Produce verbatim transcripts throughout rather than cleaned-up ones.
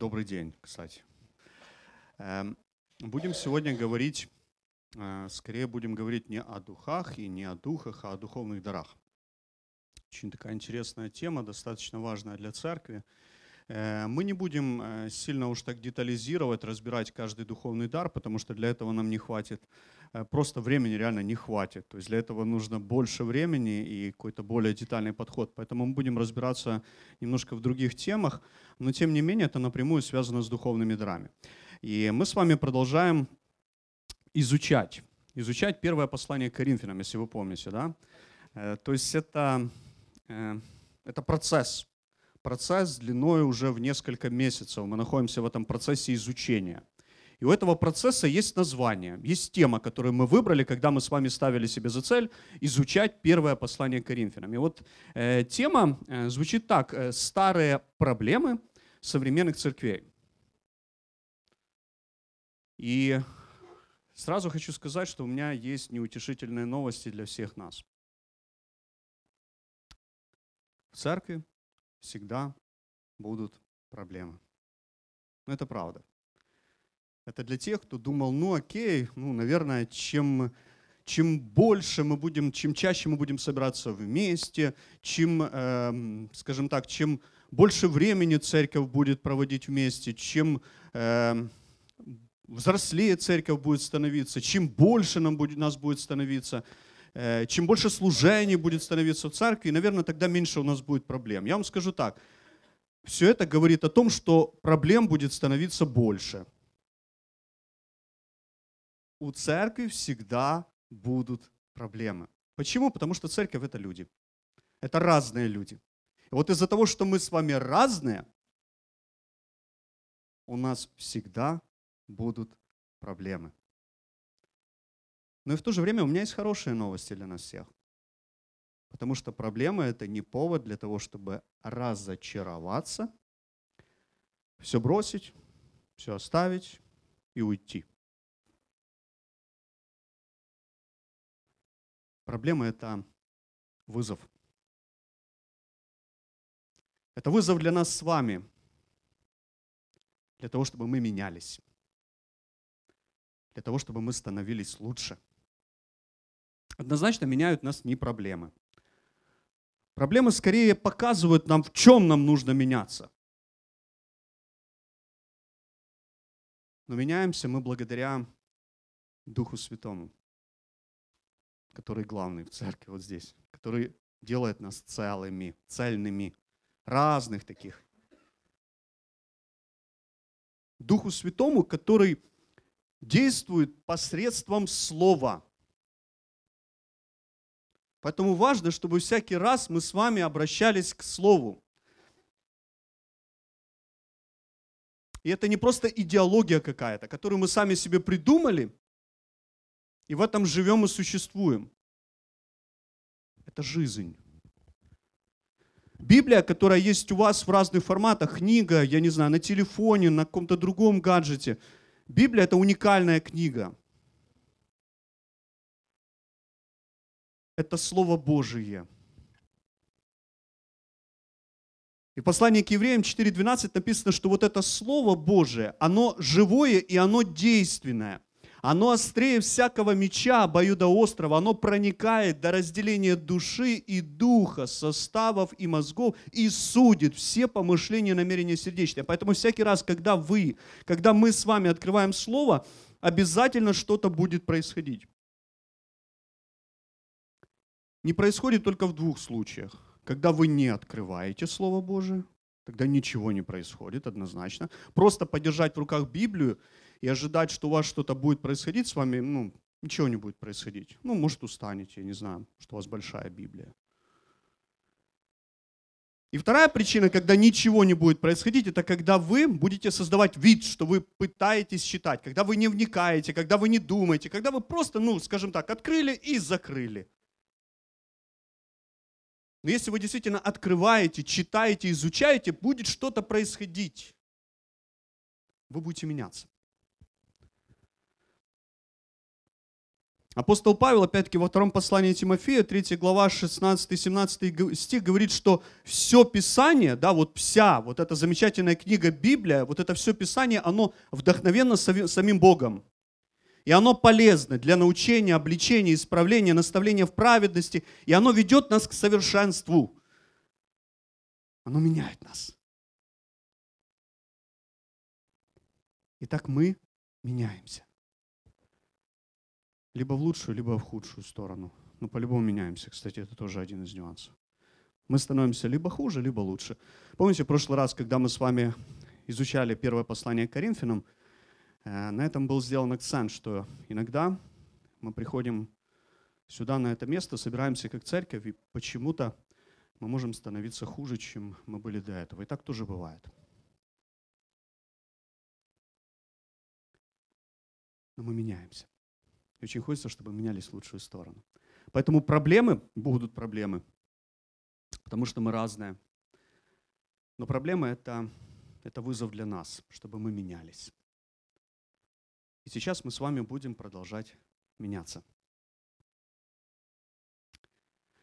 Добрый день, кстати. Будем сегодня говорить, скорее будем говорить не о духах и не о духах, а о духовных дарах. Очень такая интересная тема, достаточно важная для церкви. Мы не будем сильно уж так детализировать, разбирать каждый духовный дар, потому что для этого нам не хватит, просто времени реально не хватит. То есть для этого нужно больше времени и какой-то более детальный подход. Поэтому мы будем разбираться немножко в других темах, но тем не менее это напрямую связано с духовными дарами. И мы с вами продолжаем изучать. Изучать первое послание к Коринфянам, если вы помните, да? То есть это, это процесс. Процесс длиной уже в несколько месяцев. Мы находимся в этом процессе изучения. И у этого процесса есть название, есть тема, которую мы выбрали, когда мы с вами ставили себе за цель изучать первое послание к Коринфянам. И вот э, тема э, звучит так. «Старые проблемы современных церквей». И сразу хочу сказать, что у меня есть неутешительные новости для всех нас. В церкви всегда будут проблемы. Но это правда. Это для тех, кто думал, ну окей, ну, наверное, чем, чем больше мы будем, чем чаще мы будем собираться вместе, чем, э, скажем так, чем больше времени церковь будет проводить вместе, чем э, взрослее церковь будет становиться, чем больше нам будет, нас будет становиться, э, чем больше служений будет становиться в церкви, и, наверное, тогда меньше у нас будет проблем. Я вам скажу так, все это говорит о том, что проблем будет становиться больше. У церкви всегда будут проблемы. Почему? Потому что церковь — это люди. Это разные люди. И вот из-за того, что мы с вами разные, у нас всегда будут проблемы. Но и в то же время у меня есть хорошие новости для нас всех. Потому что проблемы — это не повод для того, чтобы разочароваться, все бросить, все оставить и уйти. Проблема — это вызов. Это вызов для нас с вами, для того, чтобы мы менялись, для того, чтобы мы становились лучше. Однозначно меняют нас не проблемы. Проблемы скорее показывают нам, в чем нам нужно меняться. Но меняемся мы благодаря Духу Святому, который главный в церкви вот здесь, который делает нас целыми, цельными, разных таких. Духу Святому, который действует посредством Слова. Поэтому важно, чтобы всякий раз мы с вами обращались к Слову. И это не просто идеология какая-то, которую мы сами себе придумали, и в этом живем и существуем. Это жизнь. Библия, которая есть у вас в разных форматах, книга, я не знаю, на телефоне, на каком-то другом гаджете. Библия — это уникальная книга. Это Слово Божие. И в послании к Евреям четыре двенадцать написано, что вот это Слово Божие, оно живое и оно действенное. Оно острее всякого меча, обоюдоострого, оно проникает до разделения души и духа, составов и мозгов и судит все помышления и намерения сердечные. Поэтому всякий раз, когда вы, когда мы с вами открываем Слово, обязательно что-то будет происходить. Не происходит только в двух случаях. Когда вы не открываете Слово Божие, тогда ничего не происходит однозначно. Просто подержать в руках Библию и ожидать, что у вас что-то будет происходить с вами, ну, ничего не будет происходить. Ну, может, устанете, я не знаю, что у вас большая Библия. И вторая причина, когда ничего не будет происходить, это когда вы будете создавать вид, что вы пытаетесь читать, когда вы не вникаете, когда вы не думаете, когда вы просто, ну, скажем так, открыли и закрыли. Но если вы действительно открываете, читаете, изучаете, будет что-то происходить. Вы будете меняться. Апостол Павел, опять-таки, во втором послании Тимофея, третья глава, шестнадцатый-семнадцатый стих, говорит, что все Писание, да, вот вся, вот эта замечательная книга Библия, вот это все Писание, оно вдохновенно самим Богом. И оно полезно для научения, обличения, исправления, наставления в праведности. И оно ведет нас к совершенству. Оно меняет нас. Итак, мы меняемся. Либо в лучшую, либо в худшую сторону. Но по-любому меняемся. Кстати, это тоже один из нюансов. Мы становимся либо хуже, либо лучше. Помните, в прошлый раз, когда мы с вами изучали первое послание к Коринфянам, на этом был сделан акцент, что иногда мы приходим сюда, на это место, собираемся как церковь, и почему-то мы можем становиться хуже, чем мы были до этого. И так тоже бывает. Но мы меняемся. И очень хочется, чтобы менялись в лучшую сторону. Поэтому проблемы будут проблемы, потому что мы разные. Но проблема — это, это вызов для нас, чтобы мы менялись. И сейчас мы с вами будем продолжать меняться.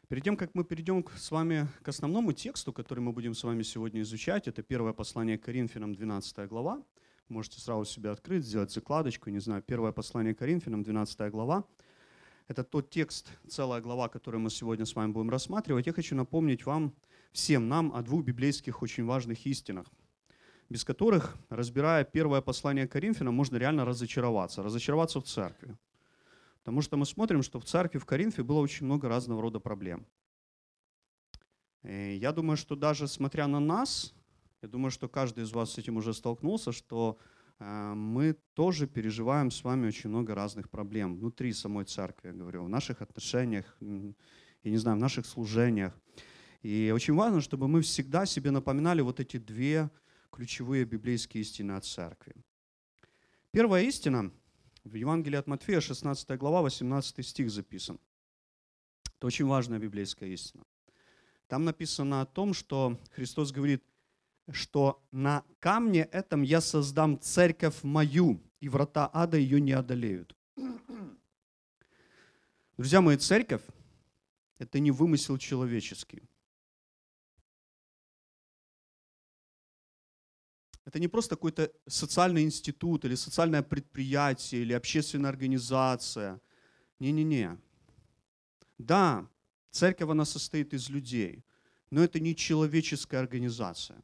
Перед тем, как мы перейдем с вами к основному тексту, который мы будем с вами сегодня изучать, это первое послание к Коринфянам, двенадцатая глава. Можете сразу себя открыть, сделать закладочку, не знаю, первое послание к Коринфянам, двенадцатая глава. Это тот текст, целая глава, которую мы сегодня с вами будем рассматривать. Я хочу напомнить вам, всем нам, о двух библейских очень важных истинах, без которых, разбирая первое послание к Коринфянам, можно реально разочароваться, разочароваться в церкви. Потому что мы смотрим, что в церкви в Коринфе было очень много разного рода проблем. И я думаю, что даже смотря на нас, я думаю, что каждый из вас с этим уже столкнулся, что мы тоже переживаем с вами очень много разных проблем внутри самой церкви, я говорю, в наших отношениях, я не знаю, в наших служениях. И очень важно, чтобы мы всегда себе напоминали вот эти две ключевые библейские истины от церкви. Первая истина в Евангелии от Матфея, шестнадцатая глава, восемнадцатый стих записан. Это очень важная библейская истина. Там написано о том, что Христос говорит, что на камне этом я создам церковь мою, и врата ада ее не одолеют. Друзья мои, церковь – это не вымысел человеческий. Это не просто какой-то социальный институт или социальное предприятие или общественная организация. Не-не-не. Да, церковь, она состоит из людей, но это не человеческая организация.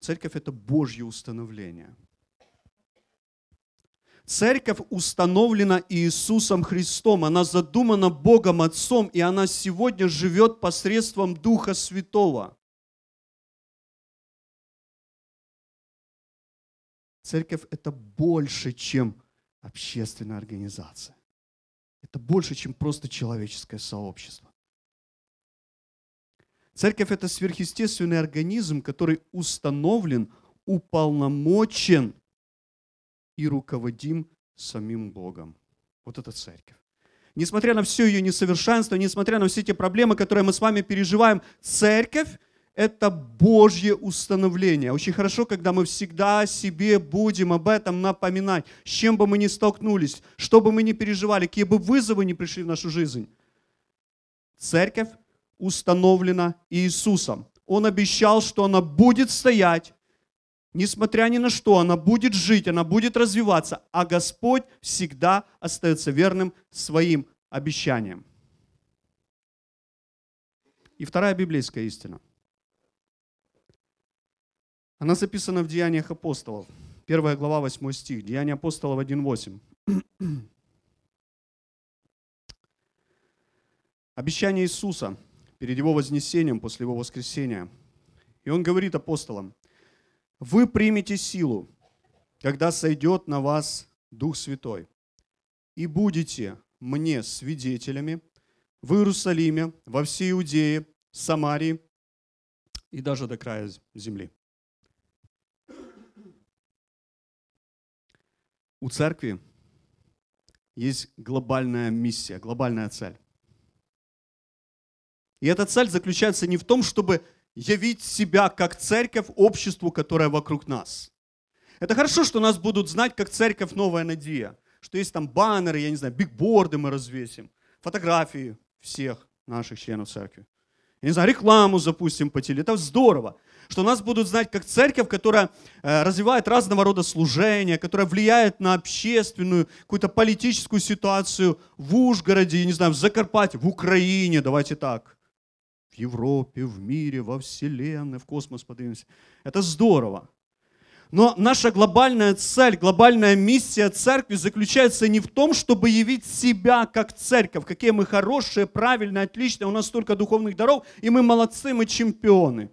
Церковь – это Божье установление. Церковь установлена Иисусом Христом, она задумана Богом Отцом, и она сегодня живет посредством Духа Святого. Церковь – это больше, чем общественная организация. Это больше, чем просто человеческое сообщество. Церковь – это сверхъестественный организм, который установлен, уполномочен и руководим самим Богом. Вот это церковь. Несмотря на все ее несовершенство, несмотря на все те проблемы, которые мы с вами переживаем, церковь это Божье установление. Очень хорошо, когда мы всегда себе будем об этом напоминать, с чем бы мы ни столкнулись, что бы мы ни переживали, какие бы вызовы ни пришли в нашу жизнь. Церковь установлена Иисусом. Он обещал, что она будет стоять, несмотря ни на что, она будет жить, она будет развиваться, а Господь всегда остается верным своим обещаниям. И вторая библейская истина. Она записана в Деяниях апостолов, первая глава, восьмой стих, Деяния апостолов один восемь. Обещание Иисуса перед Его вознесением, после Его воскресения. И Он говорит апостолам, «Вы примете силу, когда сойдет на вас Дух Святой, и будете мне свидетелями в Иерусалиме, во всей Иудее, Самарии и даже до края земли». У церкви есть глобальная миссия, глобальная цель. И эта цель заключается не в том, чтобы явить себя как церковь обществу, которое вокруг нас. Это хорошо, что нас будут знать как церковь «Новая надежда». что есть там баннеры, я не знаю, бигборды мы развесим, фотографии всех наших членов церкви. Я не знаю, рекламу запустим по теле. Это здорово, что нас будут знать как церковь, которая развивает разного рода служения, которая влияет на общественную, какую-то политическую ситуацию в Ужгороде, я не знаю, в Закарпатье, в Украине, давайте так. В Европе, в мире, во Вселенной, в космос поднимемся. Это здорово. Но наша глобальная цель, глобальная миссия церкви заключается не в том, чтобы явить себя как церковь. Какие мы хорошие, правильные, отличные, у нас столько духовных даров, и мы молодцы, мы чемпионы.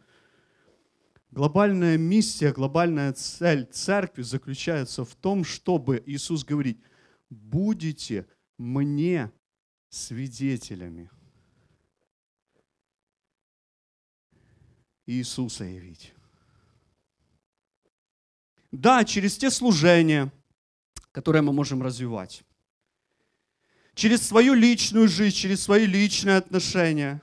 Глобальная миссия, глобальная цель церкви заключается в том, чтобы, Иисус говорит, будете мне свидетелями. Иисуса явить. Да, через те служения, которые мы можем развивать. Через свою личную жизнь, через свои личные отношения.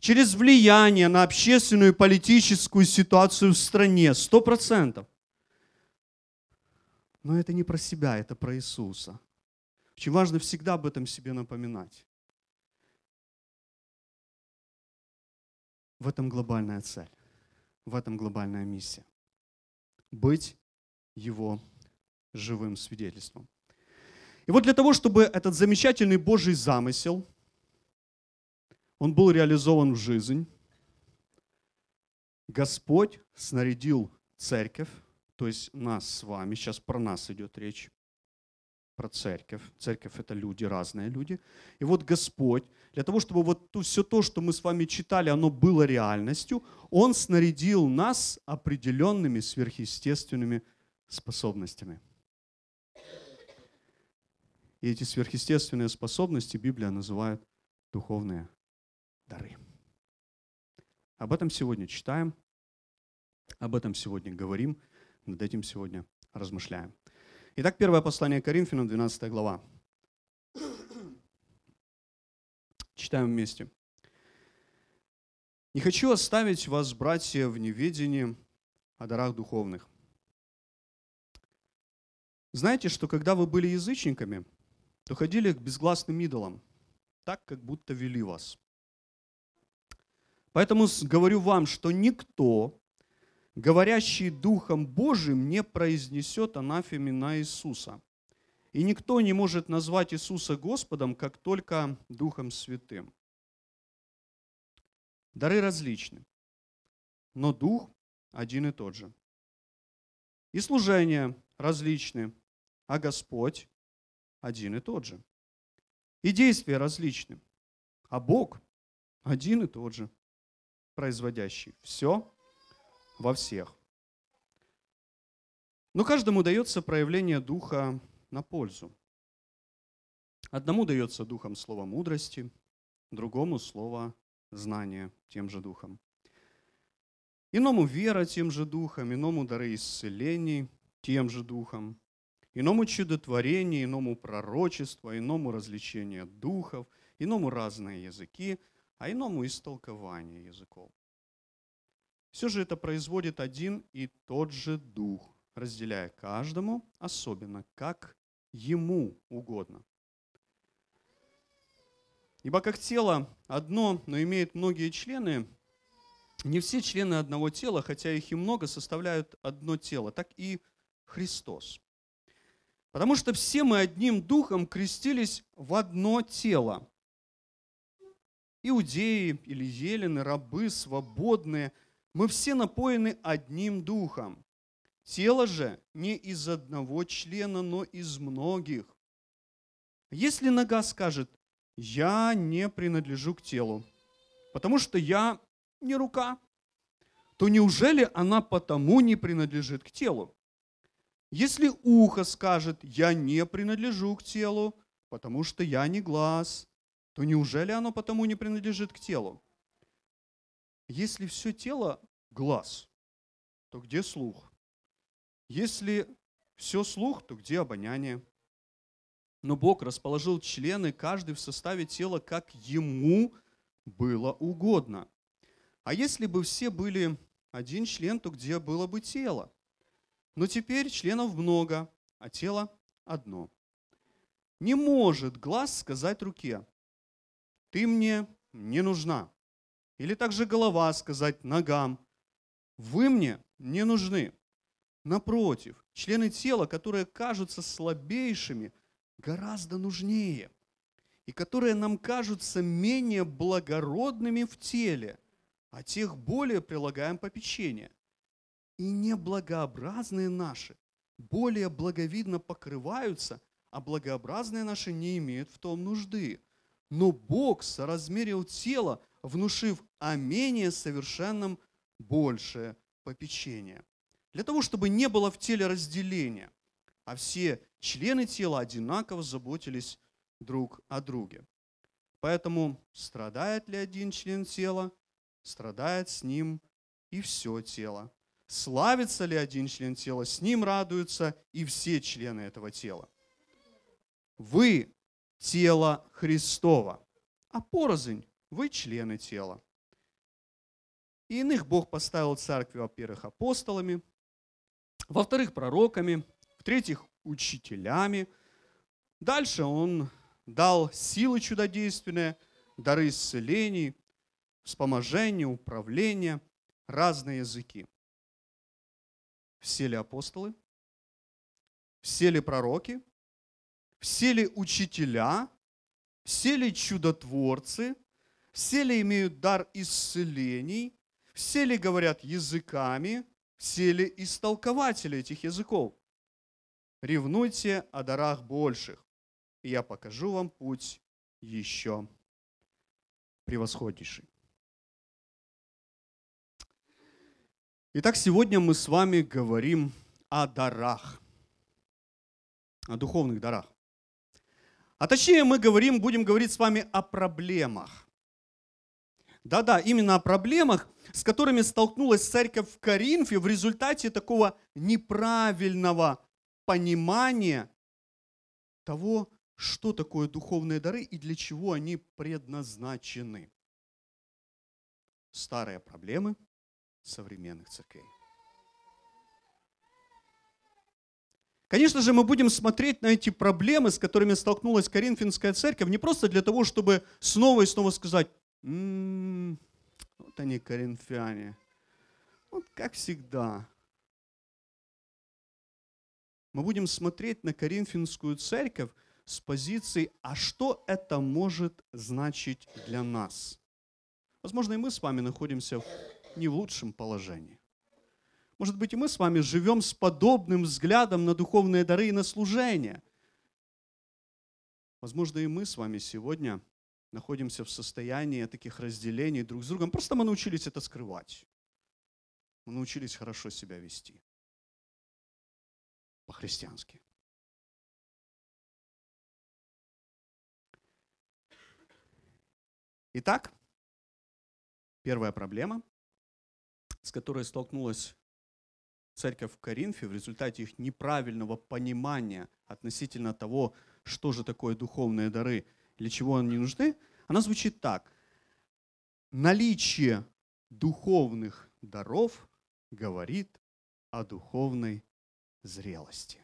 Через влияние на общественную и политическую ситуацию в стране. Сто процентов. Но это не про себя, это про Иисуса. Очень важно всегда об этом себе напоминать. В этом глобальная цель. В этом глобальная миссия. Быть его живым свидетельством. И вот для того, чтобы этот замечательный Божий замысел, он был реализован в жизнь, Господь снарядил церковь, то есть нас с вами, сейчас про нас идет речь, про церковь. Церковь — это люди, разные люди. И вот Господь, для того, чтобы вот все то, что мы с вами читали, оно было реальностью, Он снарядил нас определенными сверхъестественными способностями. И эти сверхъестественные способности Библия называет духовные дары. Об этом сегодня читаем, об этом сегодня говорим, над этим сегодня размышляем. Итак, первое послание Коринфянам, двенадцатая глава. Читаем вместе. «Не хочу оставить вас, братья, в неведении о дарах духовных. Знаете, что когда вы были язычниками, то ходили к безгласным идолам, так, как будто вели вас. Поэтому говорю вам, что никто, говорящий Духом Божиим, не произнесет анафемы на Иисуса. И никто не может назвать Иисуса Господом, как только Духом Святым. Дары различны, но Дух один и тот же. И служения различны, а Господь один и тот же. И действия различны, а Бог один и тот же, производящий все во всех. Но каждому дается проявление Духа на пользу. Одному дается Духом слово мудрости, другому слово знания тем же Духом. Иному вера тем же Духом, иному дары исцелений тем же Духом, иному чудотворение, иному пророчество, иному развлечение духов, иному разные языки, а иному истолкование языков. Все же это производит один и тот же Дух, разделяя каждому особенно, как ему угодно. Ибо как тело одно, но имеет многие члены, не все члены одного тела, хотя их и много, составляют одно тело, так и Христос. Потому что все мы одним духом крестились в одно тело. Иудеи или елены, рабы, свободные, мы все напоены одним духом. Тело же не из одного члена, но из многих. Если нога скажет: я не принадлежу к телу, потому что я не рука, то неужели она потому не принадлежит к телу? Если ухо скажет: я не принадлежу к телу, потому что я не глаз, то неужели оно потому не принадлежит к телу? Если все тело – глаз, то где слух? Если все слух, то где обоняние? Но Бог расположил члены, каждый в составе тела, как ему было угодно. А если бы все были один член, то где было бы тело? Но теперь членов много, а тело одно. Не может глаз сказать руке: ты мне не нужна. Или также голова сказать ногам: вы мне не нужны. Напротив, члены тела, которые кажутся слабейшими, гораздо нужнее, и которые нам кажутся менее благородными в теле, а тех более прилагаем попечение. И неблагообразные наши более благовидно покрываются, а благообразные наши не имеют в том нужды. Но Бог соразмерил тело, внушив о менее совершенном большее попечение. Для того, чтобы не было в теле разделения, а все члены тела одинаково заботились друг о друге. Поэтому страдает ли один член тела, страдает с ним и все тело. Славится ли один член тела, с ним радуются и все члены этого тела. Вы – тело Христово, а порознь – вы члены тела. И иных Бог поставил церкви, во-первых, апостолами, во-вторых, пророками, в-третьих, учителями. Дальше Он дал силы чудодейственные, дары исцелений, вспоможения, управления, разные языки. Все ли апостолы? Все ли пророки? Все ли учителя? Все ли чудотворцы? Все ли имеют дар исцелений? Все ли говорят языками? Все ли истолкователи этих языков? Ревнуйте о дарах больших, и я покажу вам путь еще превосходнейший. Итак, сегодня мы с вами говорим о дарах, о духовных дарах. А точнее мы говорим, будем говорить с вами о проблемах. Да-да, именно о проблемах, с которыми столкнулась церковь в Коринфе в результате такого неправильного понимания того, что такое духовные дары и для чего они предназначены. Старые проблемы современных церквей. Конечно же, мы будем смотреть на эти проблемы, с которыми столкнулась Коринфянская церковь, не просто для того, чтобы снова и снова сказать: «М-м, вот они, коринфяне, вот как всегда». Мы будем смотреть на Коринфянскую церковь с позиции: а что это может значить для нас? Возможно, и мы с вами находимся в не в лучшем положении. Может быть, и мы с вами живем с подобным взглядом на духовные дары и на служение. Возможно, и мы с вами сегодня находимся в состоянии таких разделений друг с другом. Просто мы научились это скрывать. Мы научились хорошо себя вести. По-христиански. Итак, первая проблема, с которой столкнулась церковь в Коринфе в результате их неправильного понимания относительно того, что же такое духовные дары, для чего они нужны, она звучит так. Наличие духовных даров говорит о духовной зрелости.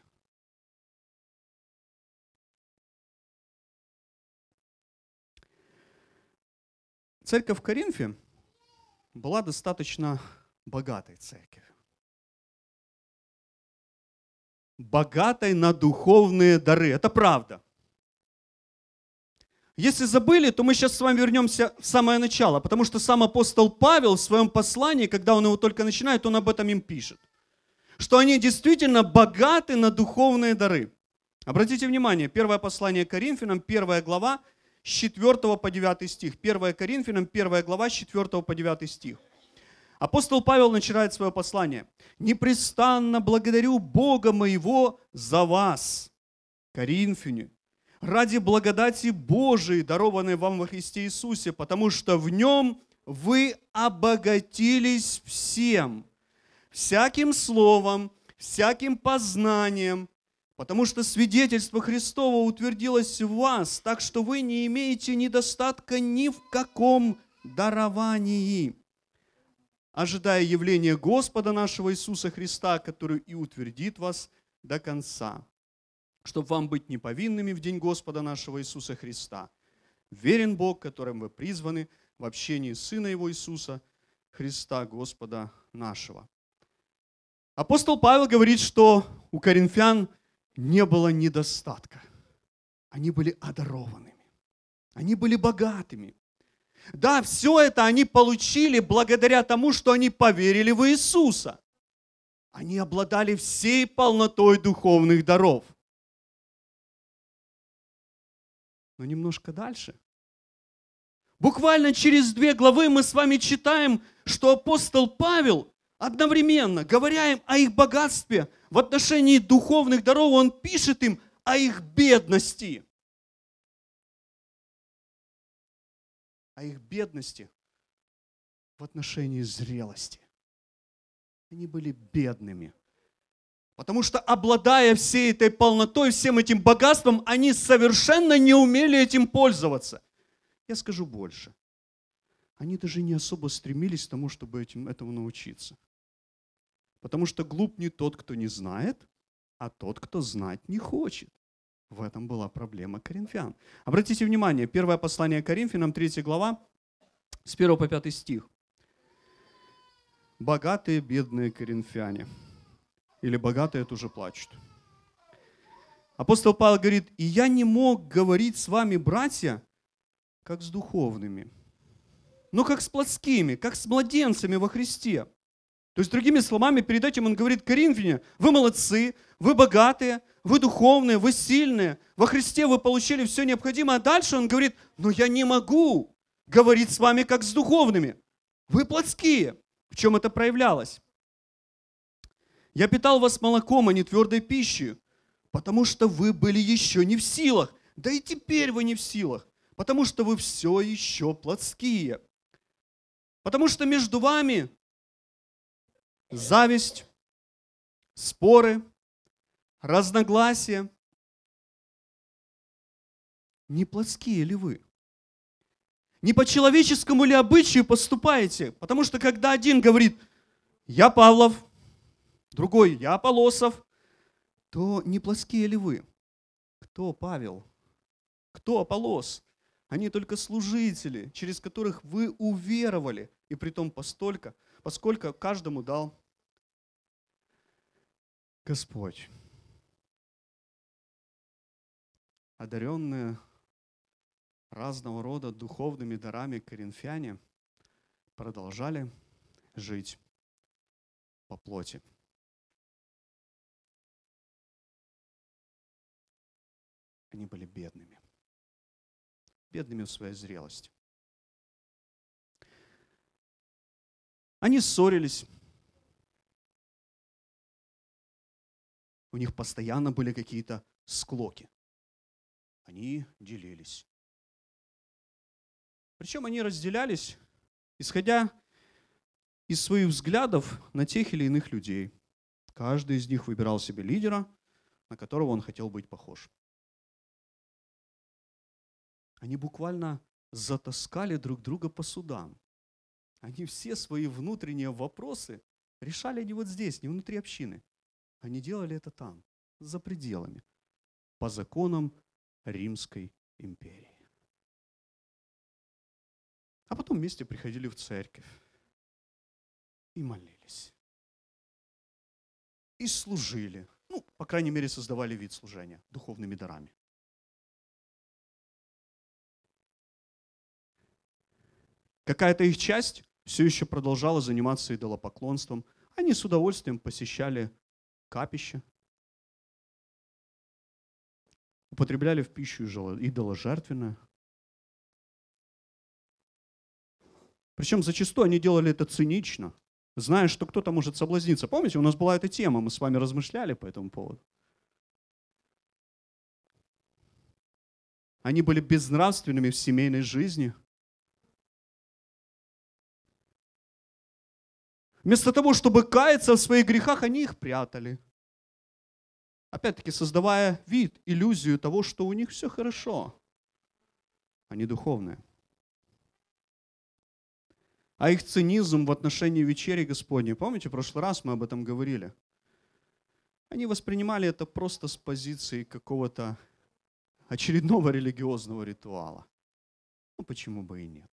Церковь в Коринфе была достаточно богатой церковью. Богатой на духовные дары. Это правда. Если забыли, то мы сейчас с вами вернемся в самое начало, потому что сам апостол Павел в своем послании, когда он его только начинает, он об этом им пишет, что они действительно богаты на духовные дары. Обратите внимание, первое послание Коринфянам, первая глава, с четвёртого по девятый стих. первое Коринфянам, первая глава, с четвёртого по девятый стих. Апостол Павел начинает свое послание. «Непрестанно благодарю Бога моего за вас, коринфяне, ради благодати Божией, дарованной вам во Христе Иисусе, потому что в Нем вы обогатились всем, всяким словом, всяким познанием, потому что свидетельство Христово утвердилось в вас, так что вы не имеете недостатка ни в каком даровании, ожидая явления Господа нашего Иисуса Христа, который и утвердит вас до конца. чтобы вам быть неповинными в день Господа нашего Иисуса Христа. Верен Бог, которым вы призваны в общении Сына Его Иисуса Христа, Господа нашего». Апостол Павел говорит, что у коринфян не было недостатка. Они были одарованными, они были богатыми. Да, все это они получили благодаря тому, что они поверили в Иисуса. Они обладали всей полнотой духовных даров. Но немножко дальше. Буквально через две главы мы с вами читаем, что апостол Павел одновременно, говоря им о их богатстве в отношении духовных даров, он пишет им о их бедности. О их бедности в отношении зрелости. Они были бедными. Потому что, обладая всей этой полнотой, всем этим богатством, они совершенно не умели этим пользоваться. Я скажу больше. Они даже не особо стремились к тому, чтобы этим, этому научиться. Потому что глуп не тот, кто не знает, а тот, кто знать не хочет. В этом была проблема коринфян. Обратите внимание, первое послание Коринфянам, третья глава, с первого по пятый стих. «Богатые, бедные коринфяне». Или богатые тоже плачут. Апостол Павел говорит: «И я не мог говорить с вами, братья, как с духовными, но как с плотскими, как с младенцами во Христе». То есть, другими словами, перед этим он говорит: коринфяне, вы молодцы, вы богатые, вы духовные, вы сильные, во Христе вы получили все необходимое. А дальше он говорит: но я не могу говорить с вами, как с духовными. Вы плотские. В чем это проявлялось? «Я питал вас молоком, а не твердой пищей, потому что вы были еще не в силах, да и теперь вы не в силах, потому что вы все еще плотские. Потому что между вами зависть, споры, разногласия. Не плотские ли вы? Не по человеческому ли обычаю поступаете? Потому что когда один говорит: я Павлов, другой: я Аполлосов, то не плоские ли вы? Кто Павел? Кто Аполлос? Они только служители, через которых вы уверовали, и притом постолько, поскольку каждому дал Господь». Одаренные разного рода духовными дарами коринфяне продолжали жить по плоти. Они были бедными. Бедными в своей зрелости. Они ссорились. У них постоянно были какие-то склоки. Они делились. Причем они разделялись, исходя из своих взглядов на тех или иных людей. Каждый из них выбирал себе лидера, на которого он хотел быть похож. Они буквально затаскали друг друга по судам. Они все свои внутренние вопросы решали не вот здесь, не внутри общины. Они делали это там, за пределами, по законам Римской империи. А потом вместе приходили в церковь и молились. И служили. Ну, по крайней мере, создавали вид служения духовными дарами. Какая-то их часть все еще продолжала заниматься идолопоклонством. Они с удовольствием посещали капища, употребляли в пищу идоложертвенное. Причем зачастую они делали это цинично, зная, что кто-то может соблазниться. Помните, у нас была эта тема, мы с вами размышляли по этому поводу. Они были безнравственными в семейной жизни. Вместо того, чтобы каяться в своих грехах, они их прятали. Опять-таки, создавая вид, иллюзию того, что у них все хорошо. Они духовные. А их цинизм в отношении вечери Господней. Помните, в прошлый раз мы об этом говорили? Они воспринимали это просто с позиции какого-то очередного религиозного ритуала. Ну, почему бы и нет.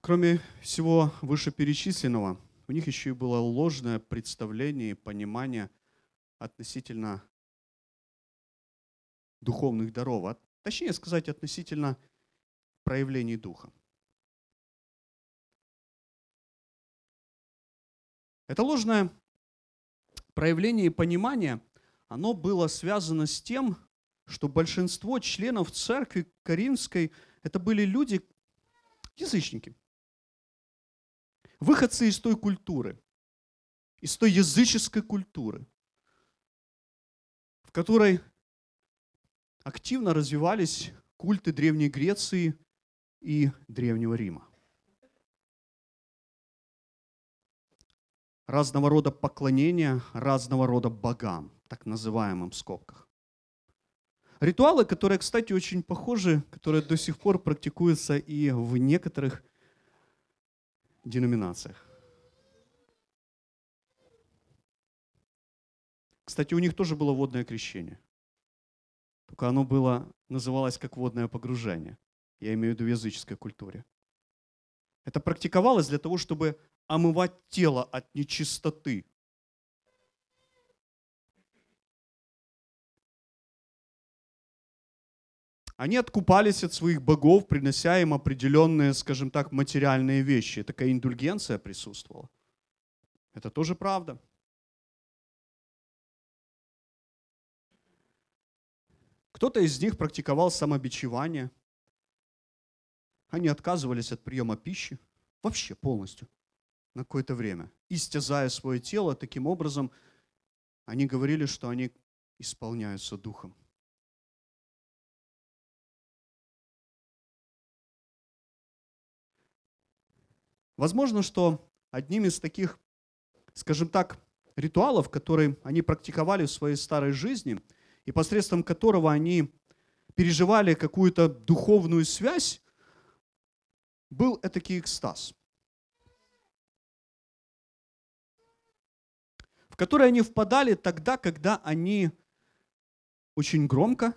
Кроме всего вышеперечисленного, у них еще и было ложное представление и понимание относительно духовных даров, а точнее сказать, относительно проявлений духа. Это ложное проявление и понимание, оно было связано с тем, что большинство членов церкви Коринфской это были люди, язычники, выходцы из той культуры, из той языческой культуры, в которой активно развивались культы Древней Греции и Древнего Рима. Разного рода поклонения, разного рода богам, так называемым в скобках. Ритуалы, которые, кстати, очень похожи, которые до сих пор практикуются и в некоторых деноминациях. Кстати, у них тоже было водное крещение. Только оно было, называлось как водное погружение. Я имею в виду в языческой культуре. Это практиковалось для того, чтобы омывать тело от нечистоты. Они откупались от своих богов, принося им определенные, скажем так, материальные вещи. Такая индульгенция присутствовала. Это тоже правда. Кто-то из них практиковал самобичевание. Они отказывались от приема пищи вообще полностью на какое-то время. Истязая свое тело, таким образом они говорили, что они исполняются духом. Возможно, что одним из таких, скажем так, ритуалов, которые они практиковали в своей старой жизни, и посредством которого они переживали какую-то духовную связь, был этакий экстаз, в который они впадали тогда, когда они очень громко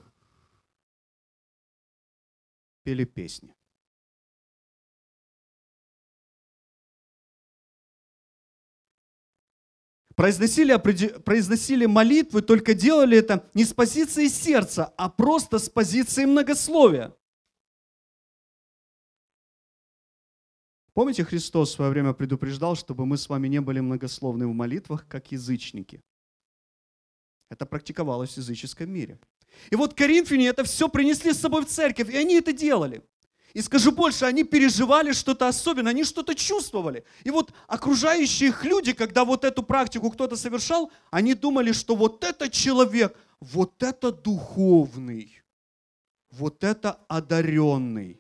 пели песни. Произносили, произносили молитвы, только делали это не с позиции сердца, а просто с позиции многословия. Помните, Христос в свое время предупреждал, чтобы мы с вами не были многословны в молитвах, как язычники. Это практиковалось в языческом мире. И вот коринфяне это все принесли с собой в церковь, и они это делали. И скажу больше, они переживали что-то особенное, они что-то чувствовали. И вот окружающие их люди, когда вот эту практику кто-то совершал, они думали, что вот этот человек, вот это духовный, вот это одаренный.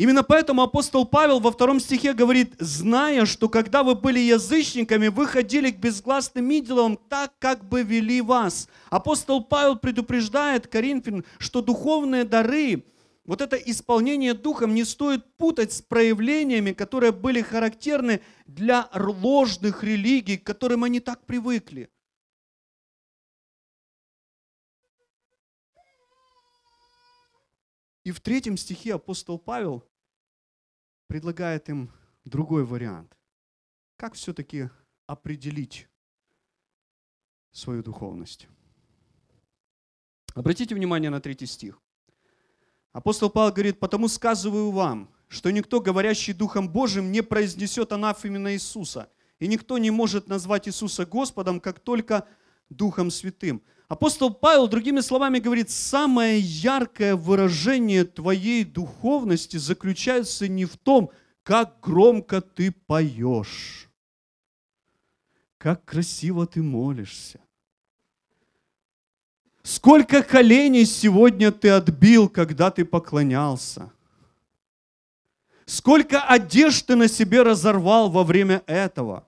Именно поэтому апостол Павел во втором стихе говорит, зная, что когда вы были язычниками, вы ходили к безгласным идолам так, как бы вели вас. Апостол Павел предупреждает коринфян, что духовные дары, вот это исполнение духом не стоит путать с проявлениями, которые были характерны для ложных религий, к которым они так привыкли. И в третьем стихе апостол Павел предлагает им другой вариант. Как все-таки определить свою духовность? Обратите внимание на третий стих. Апостол Павел говорит, «Потому сказываю вам, что никто, говорящий Духом Божиим, не произнесет анафемы на Иисуса, и никто не может назвать Иисуса Господом, как только Духом Святым». Апостол Павел, другими словами, говорит, самое яркое выражение твоей духовности заключается не в том, как громко ты поешь, как красиво ты молишься, сколько коленей сегодня ты отбил, когда ты поклонялся, сколько одежд ты на себе разорвал во время этого.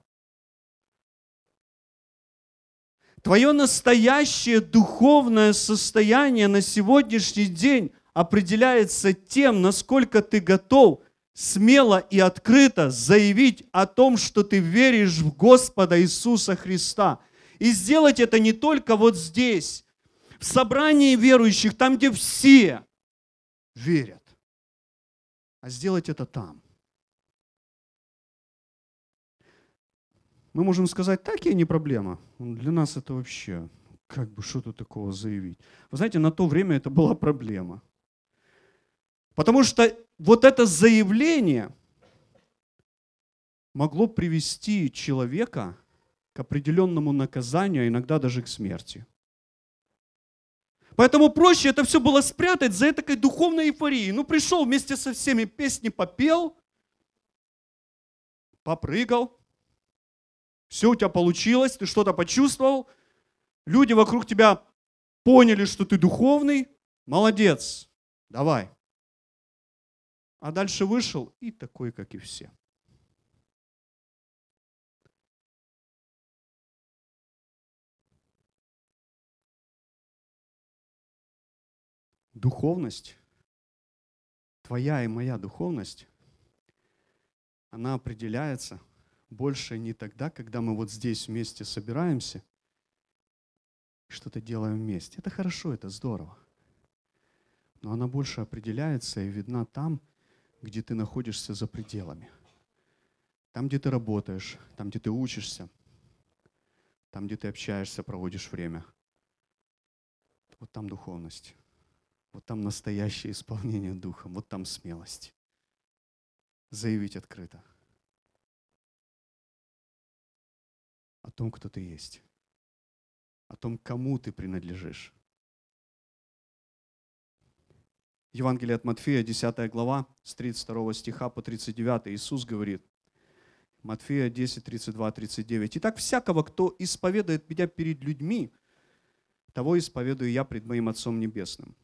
Твое настоящее духовное состояние на сегодняшний день, определяется тем, насколько ты готов смело и открыто заявить о том, что ты веришь в Господа Иисуса Христа. И сделать это не только вот здесь, в собрании верующих, там, где все верят, а сделать это там. Мы можем сказать, так и не проблема. Для нас это вообще, как бы, что тут такого заявить. Вы знаете, на то время это была проблема. Потому что вот это заявление могло привести человека к определенному наказанию, иногда даже к смерти. Поэтому проще это все было спрятать за этакой духовной эйфорией. Ну, пришел вместе со всеми, песни попел, попрыгал. Все у тебя получилось, ты что-то почувствовал, люди вокруг тебя поняли, что ты духовный, молодец, давай. А дальше вышел и такой, как и все. Духовность, твоя и моя духовность, она определяется больше не тогда, когда мы вот здесь вместе собираемся и что-то делаем вместе. Это хорошо, это здорово. Но она больше определяется и видна там, где ты находишься за пределами. Там, где ты работаешь, там, где ты учишься, там, где ты общаешься, проводишь время. Вот там духовность, вот там настоящее исполнение Духом, вот там смелость. Заявить открыто о том, кто ты есть, о том, кому ты принадлежишь. Евангелие от Матфея, десятая глава, с тридцать второго стиха по тридцать девятый, Иисус говорит, Матфея десять, тридцать два, тридцать девять. «Итак, всякого, кто исповедает меня перед людьми, того исповедую я пред моим Отцом Небесным.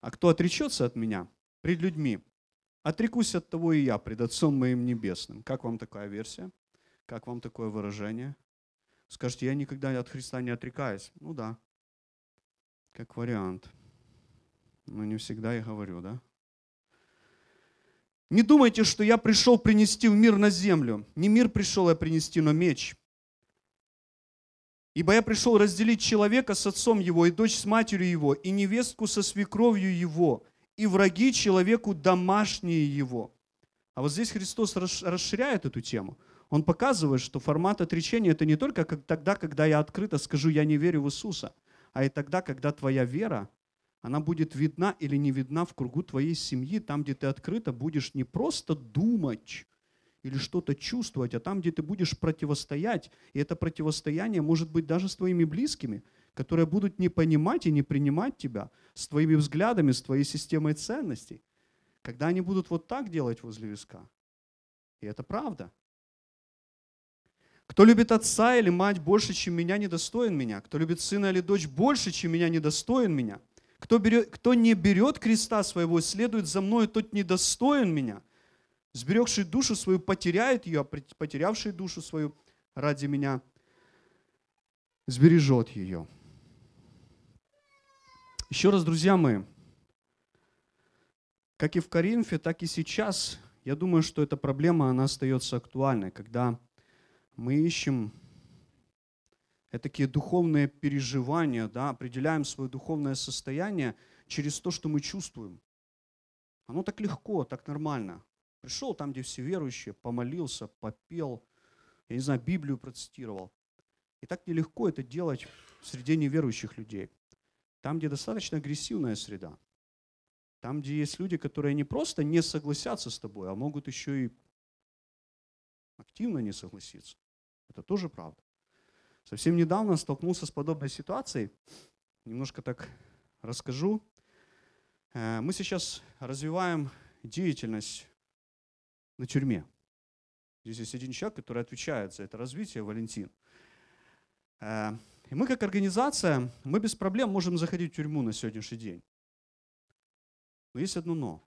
А кто отречется от меня пред людьми, отрекусь от того и я пред Отцом моим Небесным». Как вам такая версия? Как вам такое выражение? Скажете, я никогда от Христа не отрекаюсь. Ну да, как вариант. Но не всегда я говорю, да? «Не думайте, что я пришел принести в мир на землю. Не мир пришел я принести, но меч. Ибо я пришел разделить человека с отцом его, и дочь с матерью его, и невестку со свекровью его, и враги человеку домашние его». А вот здесь Христос расширяет эту тему. Он показывает, что формат отречения – это не только тогда, когда я открыто скажу «я не верю в Иисуса», а и тогда, когда твоя вера, она будет видна или не видна в кругу твоей семьи, там, где ты открыто будешь не просто думать или что-то чувствовать, а там, где ты будешь противостоять. И это противостояние может быть даже с твоими близкими, которые будут не понимать и не принимать тебя, с твоими взглядами, с твоей системой ценностей, когда они будут вот так делать возле виска. И это правда. «Кто любит отца или мать больше, чем меня, недостоин меня. Кто любит сына или дочь больше, чем меня, недостоин меня. Кто, берет, кто не берет креста своего и следует за мной, тот недостоин меня. Сберегший душу свою потеряет ее, а потерявший душу свою ради меня сбережет ее». Еще раз, друзья мои, как и в Коринфе, так и сейчас, я думаю, что эта проблема, она остается актуальной, когда мы ищем такие духовные переживания, да, определяем свое духовное состояние через то, что мы чувствуем. Оно так легко, так нормально. Пришел там, где все верующие, помолился, попел, я не знаю, Библию процитировал. И так нелегко это делать среди неверующих людей. Там, где достаточно агрессивная среда. Там, где есть люди, которые не просто не согласятся с тобой, а могут еще и активно не согласиться. Это тоже правда. Совсем недавно столкнулся с подобной ситуацией. Немножко так расскажу. Мы сейчас развиваем деятельность на тюрьме. Здесь есть один человек, который отвечает за это развитие, Валентин. И мы как организация, мы без проблем можем заходить в тюрьму на сегодняшний день. Но есть одно но.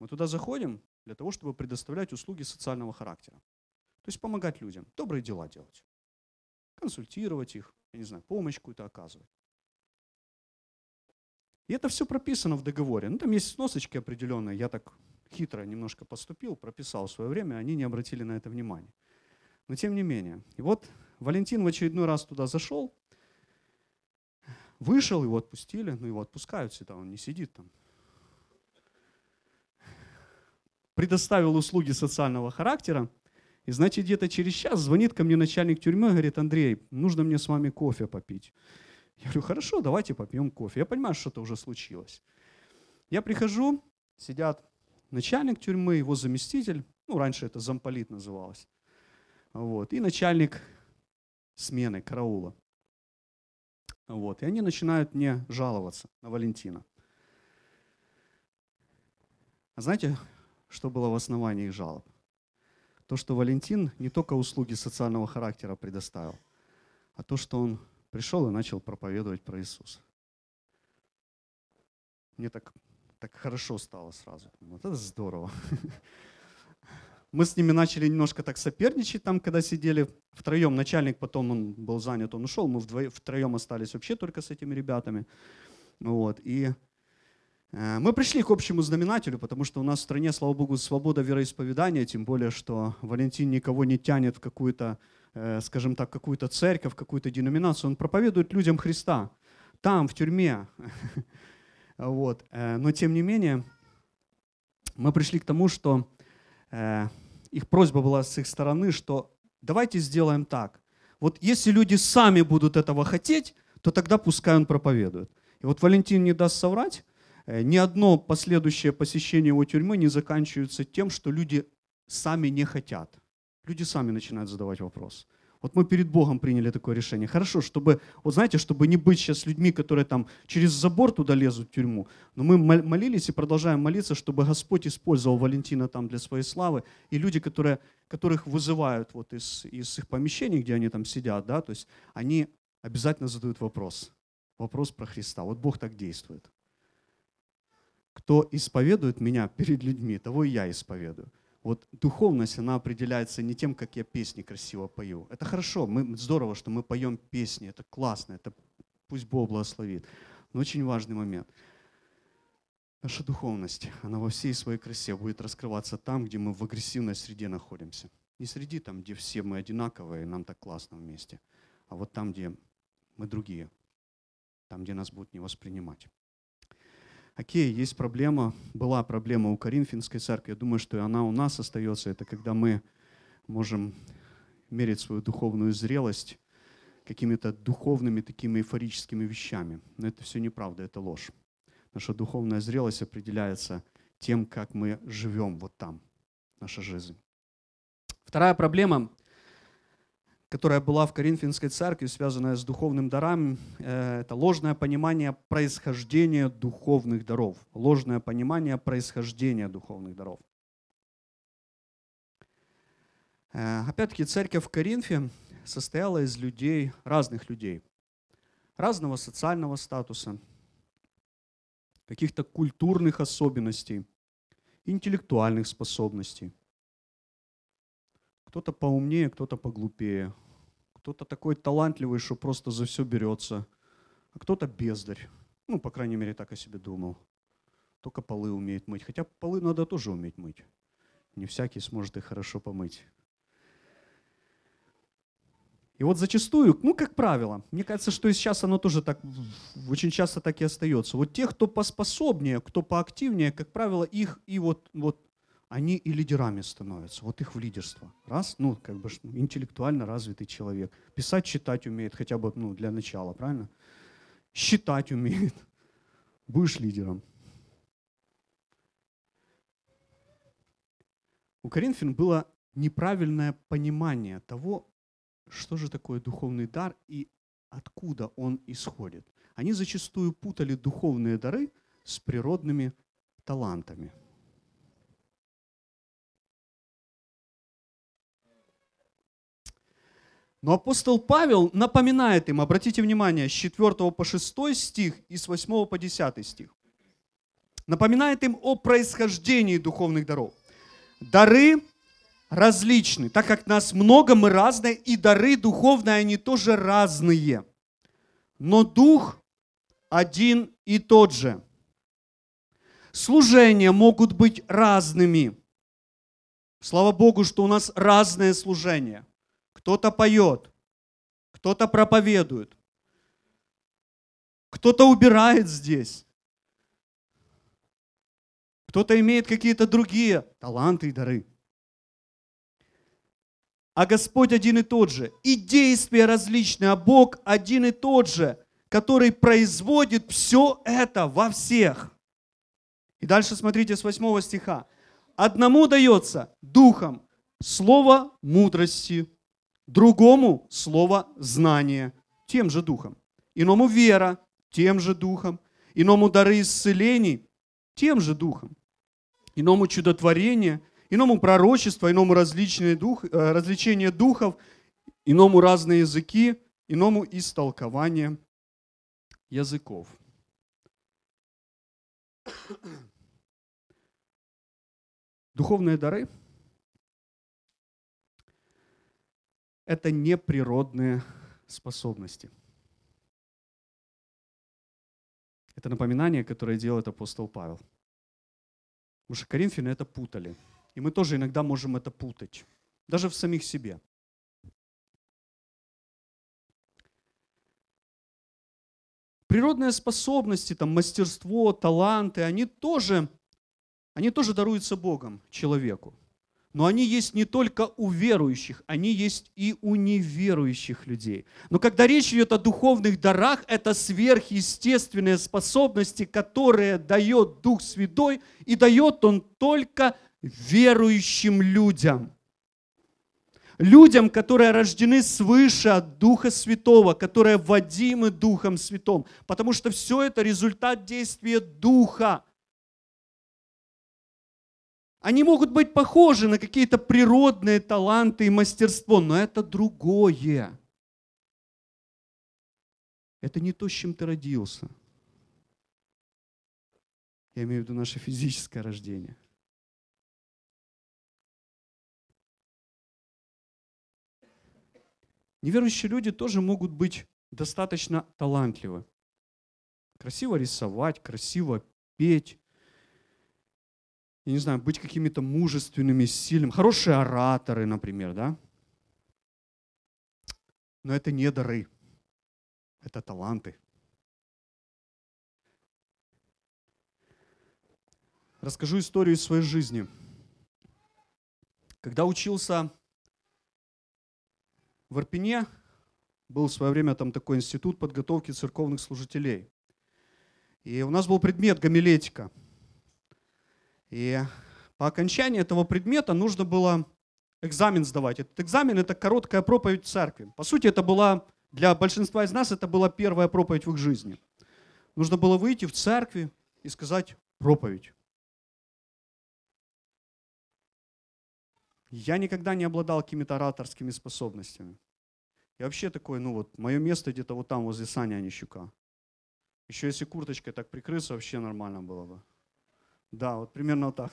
Мы туда заходим для того, чтобы предоставлять услуги социального характера. То есть помогать людям, добрые дела делать, консультировать их, я не знаю, помощь какую-то оказывать. И это все прописано в договоре. Ну, там есть сносочки определенные, я так хитро немножко поступил, прописал в свое время, они не обратили на это внимания. Но тем не менее. И вот Валентин в очередной раз туда зашел, вышел, его отпустили, ну его отпускают всегда, он не сидит там. Предоставил услуги социального характера, и, значит, где-то через час звонит ко мне начальник тюрьмы, говорит: Андрей, нужно мне с вами кофе попить. Я говорю: хорошо, давайте попьем кофе. Я понимаю, что-то уже случилось. Я прихожу, сидят начальник тюрьмы, его заместитель, ну, раньше это замполит называлось, вот, и начальник смены, караула. Вот, и они начинают мне жаловаться на Валентина. А знаете, что было в основании их жалоб? То, что Валентин не только услуги социального характера предоставил, а то, что он пришел и начал проповедовать про Иисуса. Мне так, так хорошо стало сразу. Вот это здорово. Мы с ними начали немножко так соперничать там, когда сидели втроем. Начальник потом, он был занят, он ушел. Мы вдвоем, втроем остались вообще только с этими ребятами. Вот. И мы пришли к общему знаменателю, потому что у нас в стране, слава Богу, свобода вероисповедания, тем более, что Валентин никого не тянет в какую-то, скажем так, какую-то церковь, какую-то деноминацию. Он проповедует людям Христа там, в тюрьме. Вот. Но тем не менее, мы пришли к тому, что их просьба была с их стороны, что давайте сделаем так. Вот если люди сами будут этого хотеть, то тогда пускай он проповедует. И вот Валентин не даст соврать, ни одно последующее посещение его тюрьмы не заканчивается тем, что люди сами не хотят. Люди сами начинают задавать вопрос. Вот мы перед Богом приняли такое решение. Хорошо, чтобы, вот знаете, чтобы не быть сейчас людьми, которые там через забор туда лезут в тюрьму, но мы молились и продолжаем молиться, чтобы Господь использовал Валентина там для своей славы. И люди, которые, которых вызывают вот из, из их помещений, где они там сидят, да, то есть они обязательно задают вопрос. Вопрос про Христа. Вот Бог так действует. Кто исповедует меня перед людьми, того и я исповедую. Вот духовность, она определяется не тем, как я песни красиво пою. Это хорошо, мы, здорово, что мы поем песни, это классно, это пусть Бог благословит. Но очень важный момент. Наша духовность, она во всей своей красе будет раскрываться там, где мы в агрессивной среде находимся. Не среди там, где все мы одинаковые, нам так классно вместе, а вот там, где мы другие, там, где нас будут не воспринимать. Окей, есть проблема, была проблема у Коринфянской церкви, я думаю, что и она у нас остается, это когда мы можем мерить свою духовную зрелость какими-то духовными такими эйфорическими вещами. Но это все неправда, это ложь. Наша духовная зрелость определяется тем, как мы живем вот там, наша жизнь. Вторая проблема, которая была в Коринфянской церкви, связанная с духовным дарами, это ложное понимание происхождения духовных даров. Ложное понимание происхождения духовных даров. Опять-таки, церковь в Коринфе состояла из людей, разных людей, разного социального статуса, каких-то культурных особенностей, интеллектуальных способностей. Кто-то поумнее, кто-то поглупее, кто-то такой талантливый, что просто за все берется, а кто-то бездарь. Ну, по крайней мере, так о себе думал. Только полы умеет мыть, хотя полы надо тоже уметь мыть. Не всякий сможет их хорошо помыть. И вот зачастую, ну, как правило, мне кажется, что и сейчас оно тоже так, очень часто так и остается. Вот те, кто поспособнее, кто поактивнее, как правило, их и вот, вот они и лидерами становятся, вот их в лидерство. Раз, ну, как бы интеллектуально развитый человек. Писать, читать умеет, хотя бы, ну, для начала, правильно? Считать умеет. Будешь лидером. У Коринфян было неправильное понимание того, что же такое духовный дар и откуда он исходит. Они зачастую путали духовные дары с природными талантами. Но апостол Павел напоминает им, обратите внимание, с четвёртого по шестой стих и с восьмого по десятый стих. Напоминает им о происхождении духовных даров. Дары различны. Так как нас много, мы разные, и дары духовные, они тоже разные. Но Дух один и тот же. Служения могут быть разными. Слава Богу, что у нас разное служение. Кто-то поет, кто-то проповедует, кто-то убирает здесь, кто-то имеет какие-то другие таланты и дары. А Господь один и тот же, и действия различные, а Бог один и тот же, который производит все это во всех. И дальше смотрите с восьмого стиха. Одному дается духом слово мудрости, другому слово знания, тем же духом. Иному вера, тем же духом. Иному дары исцелений, тем же духом. Иному чудотворение, иному пророчество, иному различные дух, различения духов, иному разные языки, иному истолкование языков. Духовные дары – это неприродные способности. Это напоминание, которое делает апостол Павел. Потому что коринфяне это путали. И мы тоже иногда можем это путать. Даже в самих себе. Природные способности, там, мастерство, таланты, они тоже... Они тоже даруются Богом человеку. Но они есть не только у верующих, они есть и у неверующих людей. Но когда речь идет о духовных дарах, это сверхъестественные способности, которые дает Дух Святой, и дает Он только верующим людям. Людям, которые рождены свыше от Духа Святого, которые водимы Духом Святым. Потому что все это результат действия Духа. Они могут быть похожи на какие-то природные таланты и мастерство, но это другое. Это не то, с чем ты родился. Я имею в виду наше физическое рождение. Неверующие люди тоже могут быть достаточно талантливы. Красиво рисовать, красиво петь. Я не знаю, быть какими-то мужественными, сильными. Хорошие ораторы, например, да? Но это не дары. Это таланты. Расскажу историю из своей жизни. Когда учился в Ирпене, был в свое время там такой институт подготовки церковных служителей. И у нас был предмет гомилетика. И по окончании этого предмета нужно было экзамен сдавать. Этот экзамен — это короткая проповедь в церкви. По сути, это была, для большинства из нас, это была первая проповедь в их жизни. Нужно было выйти в церкви и сказать проповедь. Я никогда не обладал какими-то ораторскими способностями. Я вообще такой, ну вот, мое место где-то вот там, возле Сани Онищука. Еще если курточкой так прикрыться, вообще нормально было бы. Да, вот примерно вот так.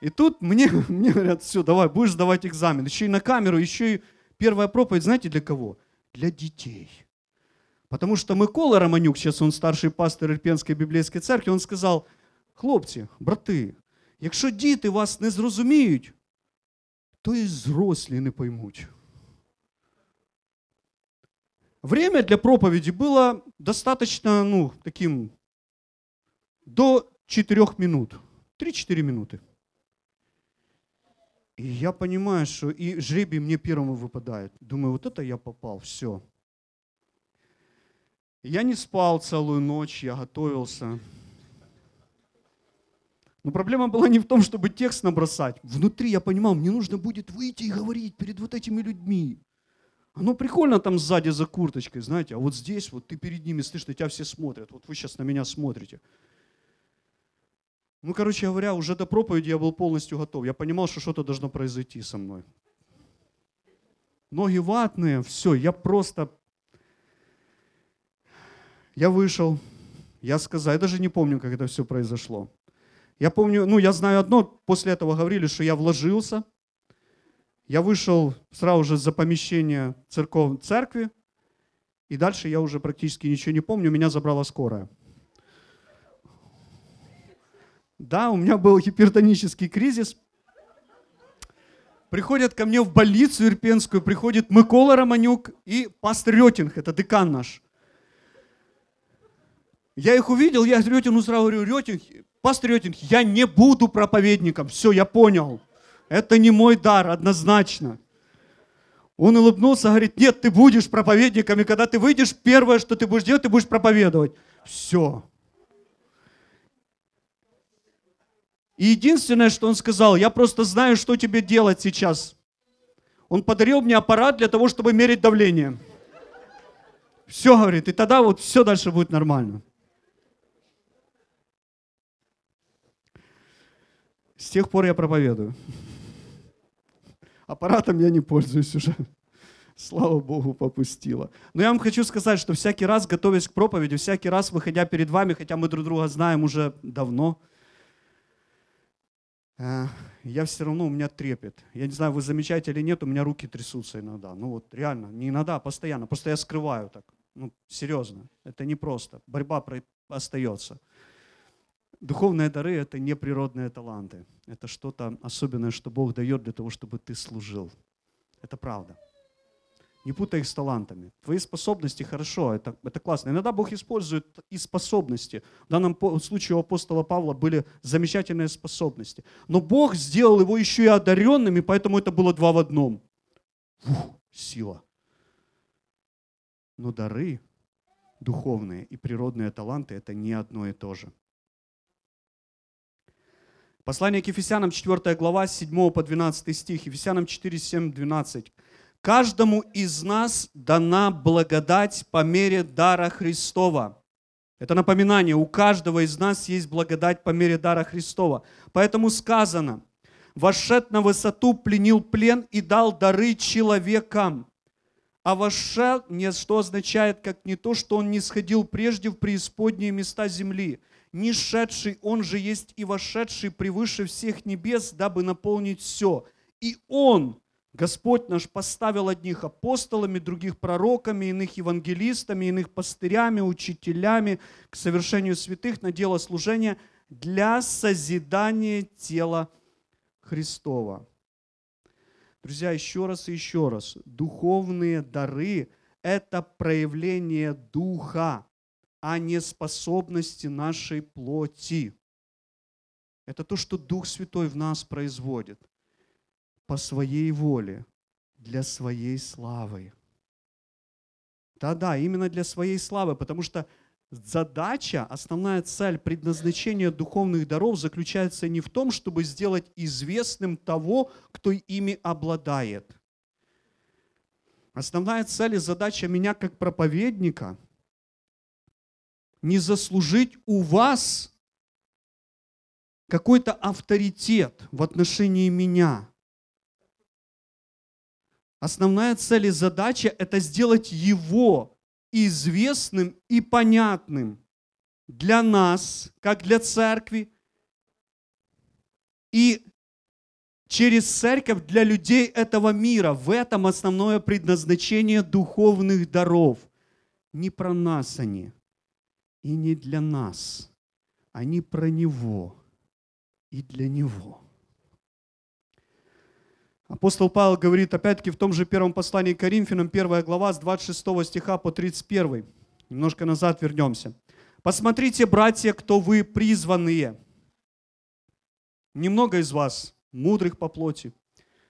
И тут мне, мне говорят, все, давай, будешь сдавать экзамен. Еще и на камеру, еще и первая проповедь, знаете, для кого? Для детей. Потому что Микола Романюк, сейчас он старший пастор Ірпенської Біблійської церкви, он сказал: хлопці, брати, якщо діти вас не зрозуміють, то і зрослі не поймуть. Время для проповеди было достаточно, ну, таким... До четырех минут. Три-четыре минуты. И я понимаю, что и жребий мне первому выпадает. Думаю, вот это я попал, все. Я не спал целую ночь, я готовился. Но проблема была не в том, чтобы текст набросать. Внутри я понимал, мне нужно будет выйти и говорить перед вот этими людьми. Оно прикольно там сзади за курточкой, знаете, а вот здесь вот ты перед ними слышишь, на тебя все смотрят. Вот вы сейчас на меня смотрите. Ну, короче говоря, уже до проповеди я был полностью готов. Я понимал, что что-то должно произойти со мной. Ноги ватные, все, я просто... Я вышел, я сказал, я даже не помню, как это все произошло. Я помню, ну, я знаю одно, после этого говорили, что я вложился. Я вышел сразу же за помещение церков... церкви, И дальше я уже практически ничего не помню, меня забрала скорая. Да, у меня был гипертонический кризис. Приходят ко мне в больницу ирпенскую, приходит Микола Романюк и пастор Рётинг, это декан наш. Я их увидел, я Рётингу сразу говорю: Рётинг, пастор Рётинг, я не буду проповедником, все, я понял. Это не мой дар, однозначно. Он улыбнулся, говорит: нет, ты будешь проповедником, и когда ты выйдешь, первое, что ты будешь делать, ты будешь проповедовать. Все. И единственное, что он сказал: я просто знаю, что тебе делать сейчас. Он подарил мне аппарат для того, чтобы мерить давление. Все, говорит, и тогда вот все дальше будет нормально. С тех пор я проповедую. Аппаратом я не пользуюсь уже. Слава Богу, попустило. Но я вам хочу сказать, что всякий раз, готовясь к проповеди, всякий раз, выходя перед вами, хотя мы друг друга знаем уже давно, я все равно, у меня трепет. Я не знаю, вы замечаете или нет, у меня руки трясутся иногда. Ну вот реально, не иногда, а постоянно. Просто я скрываю так. Ну серьезно, это непросто. Борьба остается. Духовные дары — это не природные таланты. Это что-то особенное, что Бог дает для того, чтобы ты служил. Это правда. Не путай их с талантами. Твои способности — хорошо, это, это классно. Иногда Бог использует и способности. В данном случае у апостола Павла были замечательные способности. Но Бог сделал его еще и одаренным, и поэтому это было два в одном. Фух, сила. Но дары духовные и природные таланты — это не одно и то же. Послание к Ефесянам, четвёртая глава, седьмой по двенадцатый стих. Ефесянам четыре, семь, двенадцать. «Каждому из нас дана благодать по мере дара Христова». Это напоминание, у каждого из нас есть благодать по мере дара Христова. Поэтому сказано: «Вошед на высоту, пленил плен и дал дары человекам». А «вошед» что означает, как не то, что он не сходил прежде в преисподние места земли. Нишедший, он же есть и вошедший превыше всех небес, дабы наполнить все. И он, Господь наш, поставил одних апостолами, других пророками, иных евангелистами, иных пастырями, учителями к совершению святых на дело служения для созидания тела Христова. Друзья, еще раз и еще раз. Духовные дары – это проявление Духа, а не способности нашей плоти. Это то, что Дух Святой в нас производит по своей воле, для своей славы. Да-да, именно для своей славы, потому что задача, основная цель, предназначение духовных даров заключается не в том, чтобы сделать известным того, кто ими обладает. Основная цель и задача меня как проповедника — не заслужить у вас какой-то авторитет в отношении меня. Основная цель и задача – это сделать его известным и понятным для нас, как для церкви, и через церковь для людей этого мира. В этом основное предназначение духовных даров. Не про нас они. И не для нас, они про Него и для Него. Апостол Павел говорит, опять-таки, в том же первом послании к Коринфянам, первая глава, с двадцать шестого стиха по тридцать первый. Немножко назад вернемся. «Посмотрите, братья, кто вы призванные». Немного из вас мудрых по плоти,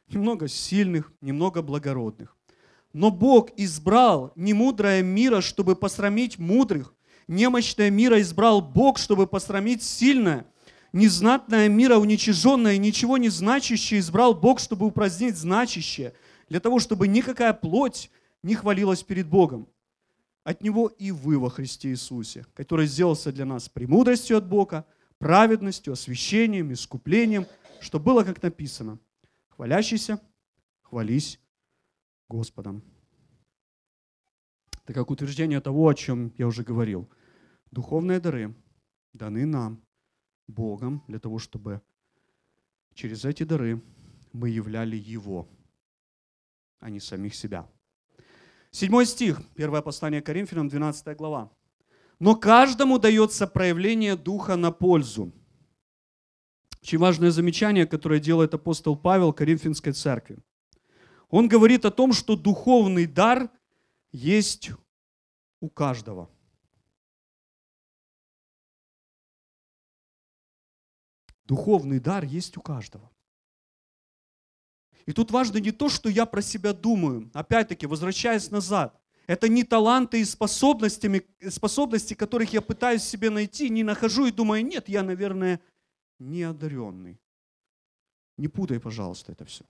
немного сильных, немного благородных. Но Бог избрал немудрое мира, чтобы посрамить мудрых. Немощное мира избрал Бог, чтобы посрамить сильное. Незнатное мира, уничиженное, ничего не значащее, избрал Бог, чтобы упразднить значащее, для того, чтобы никакая плоть не хвалилась перед Богом. От Него и вы во Христе Иисусе, который сделался для нас премудростью от Бога, праведностью, освящением, искуплением, что было, как написано: «Хвалящийся, хвались Господом». Это как утверждение того, о чем я уже говорил. Духовные дары даны нам, Богом, для того, чтобы через эти дары мы являли Его, а не самих себя. Седьмой стих, первое послание Коринфянам, двенадцатая глава. «Но каждому дается проявление Духа на пользу». Очень важное замечание, которое делает апостол Павел Коринфянской церкви. Он говорит о том, что духовный дар есть у каждого. Духовный дар есть у каждого. И тут важно не то, что я про себя думаю. Опять-таки, возвращаясь назад, это не таланты и способности, способности, которых я пытаюсь себе найти, не нахожу и думаю, нет, я, наверное, неодаренный. Не путай, пожалуйста, это все.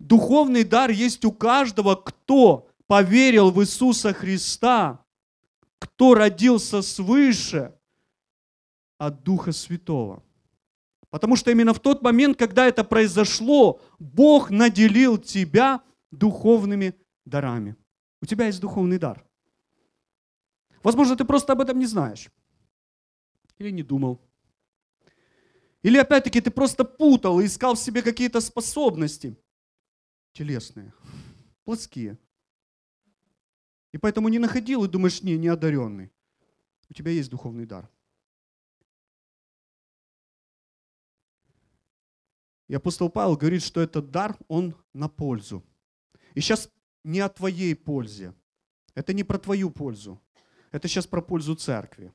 Духовный дар есть у каждого, кто поверил в Иисуса Христа, кто родился свыше от Духа Святого. Потому что именно в тот момент, когда это произошло, Бог наделил тебя духовными дарами. У тебя есть духовный дар. Возможно, ты просто об этом не знаешь. Или не думал. Или опять-таки ты просто путал и искал в себе какие-то способности телесные, плотские. И поэтому не находил и думаешь, не, не одаренный. У тебя есть духовный дар. И апостол Павел говорит, что этот дар, он на пользу. И сейчас не о твоей пользе. Это не про твою пользу. Это сейчас про пользу церкви.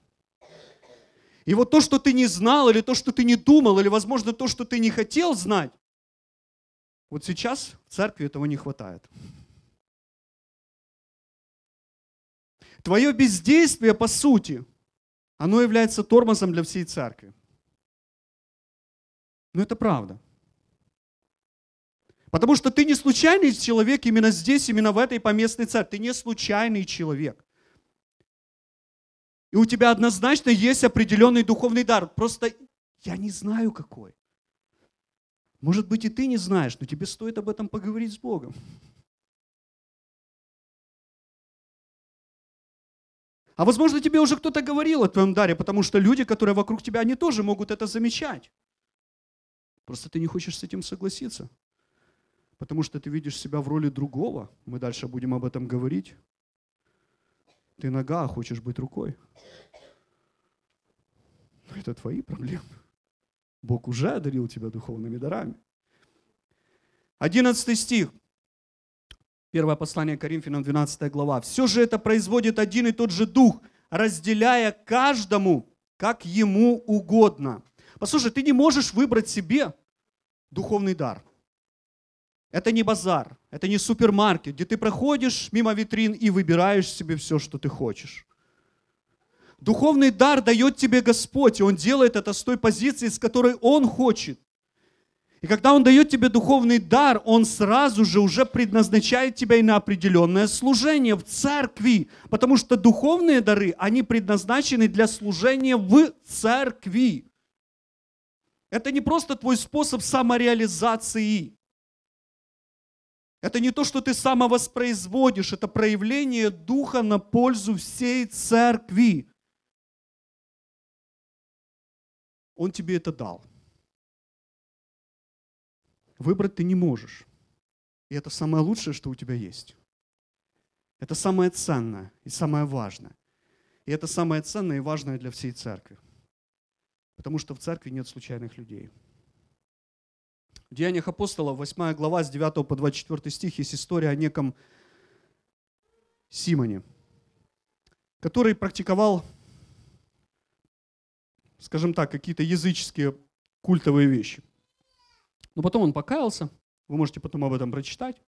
И вот то, что ты не знал, или то, что ты не думал, или, возможно, то, что ты не хотел знать, вот сейчас в церкви этого не хватает. Твое бездействие, по сути, оно является тормозом для всей церкви. Но это правда. Потому что ты не случайный человек именно здесь, именно в этой поместной церкви. Ты не случайный человек. И у тебя однозначно есть определенный духовный дар. Просто я не знаю какой. Может быть, и ты не знаешь, но тебе стоит об этом поговорить с Богом. А возможно, тебе уже кто-то говорил о твоем даре, потому что люди, которые вокруг тебя, они тоже могут это замечать. Просто ты не хочешь с этим согласиться. Потому что ты видишь себя в роли другого. Мы дальше будем об этом говорить. Ты нога, а хочешь быть рукой. Но это твои проблемы. Бог уже одарил тебя духовными дарами. одиннадцатый стих. Первое послание Коринфянам, двенадцатая глава. «Все же это производит один и тот же Дух, разделяя каждому, как ему угодно». Послушай, ты не можешь выбрать себе духовный дар. Это не базар, это не супермаркет, где ты проходишь мимо витрин и выбираешь себе все, что ты хочешь. Духовный дар дает тебе Господь, и Он делает это с той позиции, с которой Он хочет. И когда Он дает тебе духовный дар, Он сразу же уже предназначает тебя и на определенное служение в церкви, потому что духовные дары, они предназначены для служения в церкви. Это не просто твой способ самореализации. Это не то, что ты самовоспроизводишь, это проявление Духа на пользу всей церкви. Он тебе это дал. Выбрать ты не можешь. И это самое лучшее, что у тебя есть. Это самое ценное и самое важное. И это самое ценное и важное для всей церкви. Потому что в церкви нет случайных людей. В Деяниях апостолов, восьмая глава, с девятого по двадцать четвёртый стих, есть история о неком Симоне, который практиковал, скажем так, какие-то языческие культовые вещи. Но потом он покаялся, вы можете потом об этом прочитать.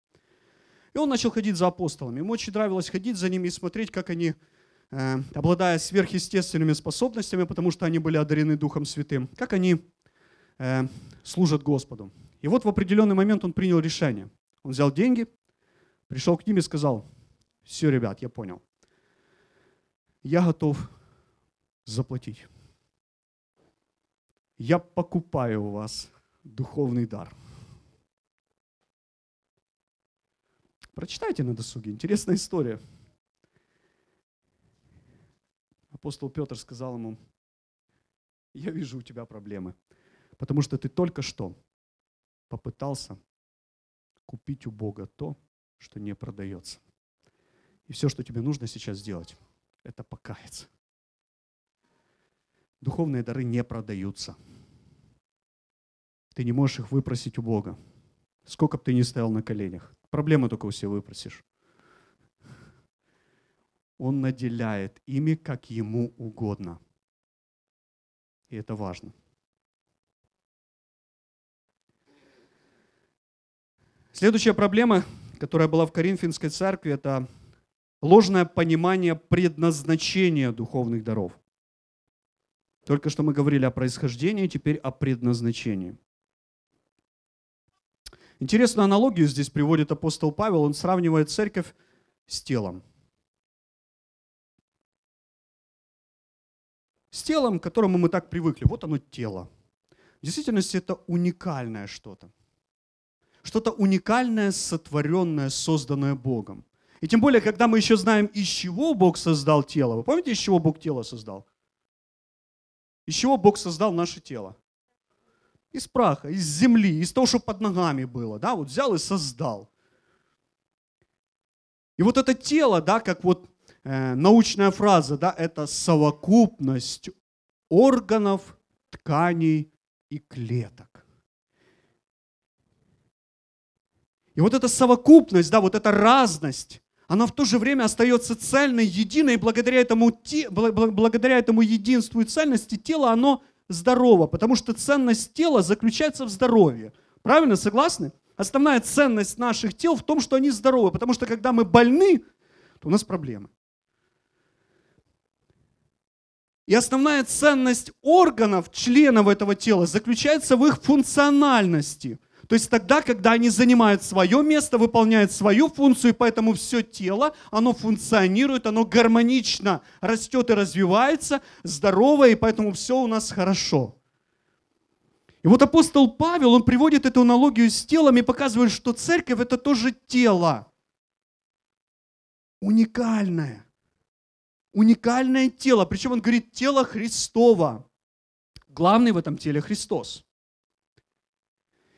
И он начал ходить за апостолами. Ему очень нравилось ходить за ними и смотреть, как они, обладая сверхъестественными способностями, потому что они были одарены Духом Святым, как они служат Господу. И вот в определенный момент он принял решение. Он взял деньги, пришел к ним и сказал: все, ребят, я понял. Я готов заплатить. Я покупаю у вас духовный дар. Прочитайте на досуге, интересная история. Апостол Петр сказал ему: я вижу у тебя проблемы. Потому что ты только что попытался купить у Бога то, что не продается. И все, что тебе нужно сейчас сделать, это покаяться. Духовные дары не продаются. Ты не можешь их выпросить у Бога. Сколько бы ты ни стоял на коленях. Проблемы только у себя выпросишь. Он наделяет ими, как ему угодно. И это важно. Следующая проблема, которая была в Коринфянской церкви, это ложное понимание предназначения духовных даров. Только что мы говорили о происхождении, теперь о предназначении. Интересную аналогию здесь приводит апостол Павел. Он сравнивает церковь с телом. С телом, к которому мы так привыкли. Вот оно тело. В действительности это уникальное что-то. Что-то уникальное, сотворенное, созданное Богом. И тем более, когда мы еще знаем, из чего Бог создал тело. Вы помните, из чего Бог тело создал? Из чего Бог создал наше тело? Из праха, из земли, из того, что под ногами было. Да? Вот взял и создал. И вот это тело, да, как вот э, научная фраза, да, это совокупность органов, тканей и клеток. И вот эта совокупность, да, вот эта разность, она в то же время остается цельной, единой. И благодаря этому, те, благодаря этому единству и цельности тело, оно здорово, потому что ценность тела заключается в здоровье. Правильно? Согласны? Основная ценность наших тел в том, что они здоровы, потому что когда мы больны, то у нас проблемы. И основная ценность органов, членов этого тела заключается в их функциональности. То есть тогда, когда они занимают свое место, выполняют свою функцию, и поэтому все тело, оно функционирует, оно гармонично растет и развивается, здоровое, и поэтому все у нас хорошо. И вот апостол Павел, он приводит эту аналогию с телом и показывает, что церковь – это тоже тело. Уникальное. Уникальное тело. Причем он говорит, тело Христово. Главный в этом теле Христос.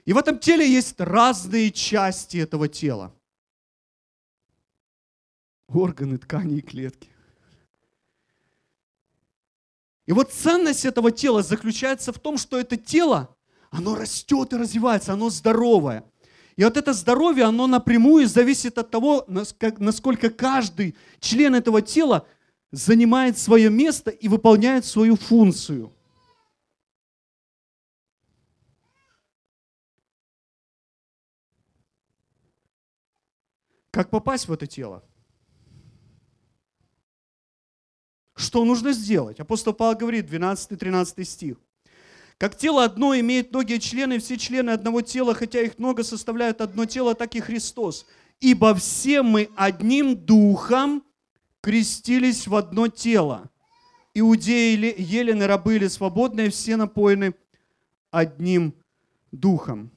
И в этом теле есть разные части этого тела. Органы, ткани и клетки. И вот ценность этого тела заключается в том, что это тело, оно растет и развивается, оно здоровое. И вот это здоровье, оно напрямую зависит от того, насколько каждый член этого тела занимает свое место и выполняет свою функцию. Как попасть в это тело? Что нужно сделать? Апостол Павел говорит, двенадцатый-тринадцатый стих. Как тело одно имеет многие члены, все члены одного тела, хотя их много, составляют одно тело, так и Христос. Ибо все мы одним духом крестились в одно тело. Иудеи, елены, рабы или свободные, все напоены одним духом.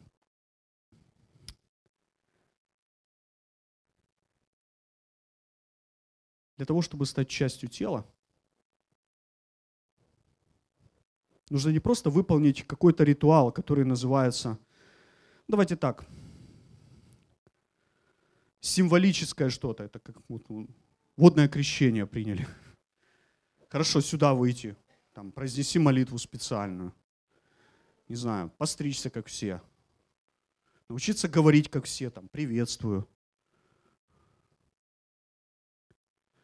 Для того, чтобы стать частью тела, нужно не просто выполнить какой-то ритуал, который называется, давайте так, символическое что-то, это как водное крещение приняли. Хорошо, сюда выйти, там, произнеси молитву специальную, не знаю, постричься, как все, научиться говорить, как все, там, приветствую.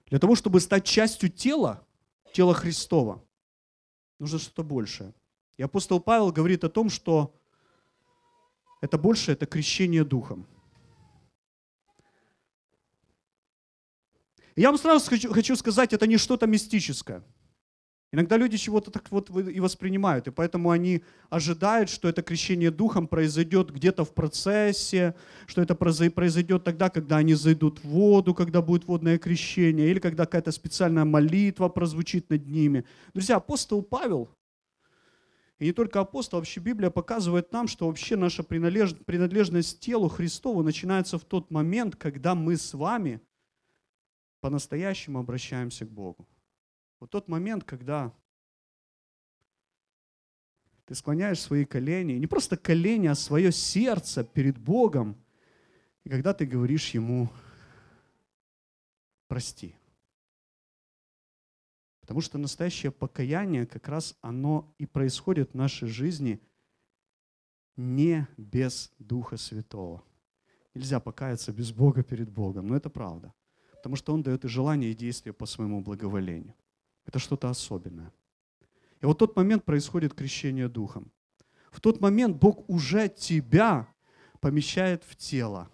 Для того, чтобы стать частью тела, тела Христова, нужно что-то большее. И апостол Павел говорит о том, что это большее – это крещение Духом. И я вам сразу хочу, хочу сказать, это не что-то мистическое. Иногда люди чего-то так вот и воспринимают, и поэтому они ожидают, что это крещение Духом произойдет где-то в процессе, что это произойдет тогда, когда они зайдут в воду, когда будет водное крещение, или когда какая-то специальная молитва прозвучит над ними. Друзья, апостол Павел, и не только апостол, вообще Библия показывает нам, что вообще наша принадлежность к телу Христову начинается в тот момент, когда мы с вами по-настоящему обращаемся к Богу. Вот тот момент, когда ты склоняешь свои колени, не просто колени, а свое сердце перед Богом И когда ты говоришь ему «прости», потому что настоящее покаяние, как раз оно и происходит в нашей жизни не без Духа Святого. Нельзя покаяться без Бога перед Богом, но это правда, потому что Он дает и желание, и действие по своему благоволению. Это что-то особенное. И вот в тот момент происходит крещение Духом. В тот момент Бог уже тебя помещает в тело.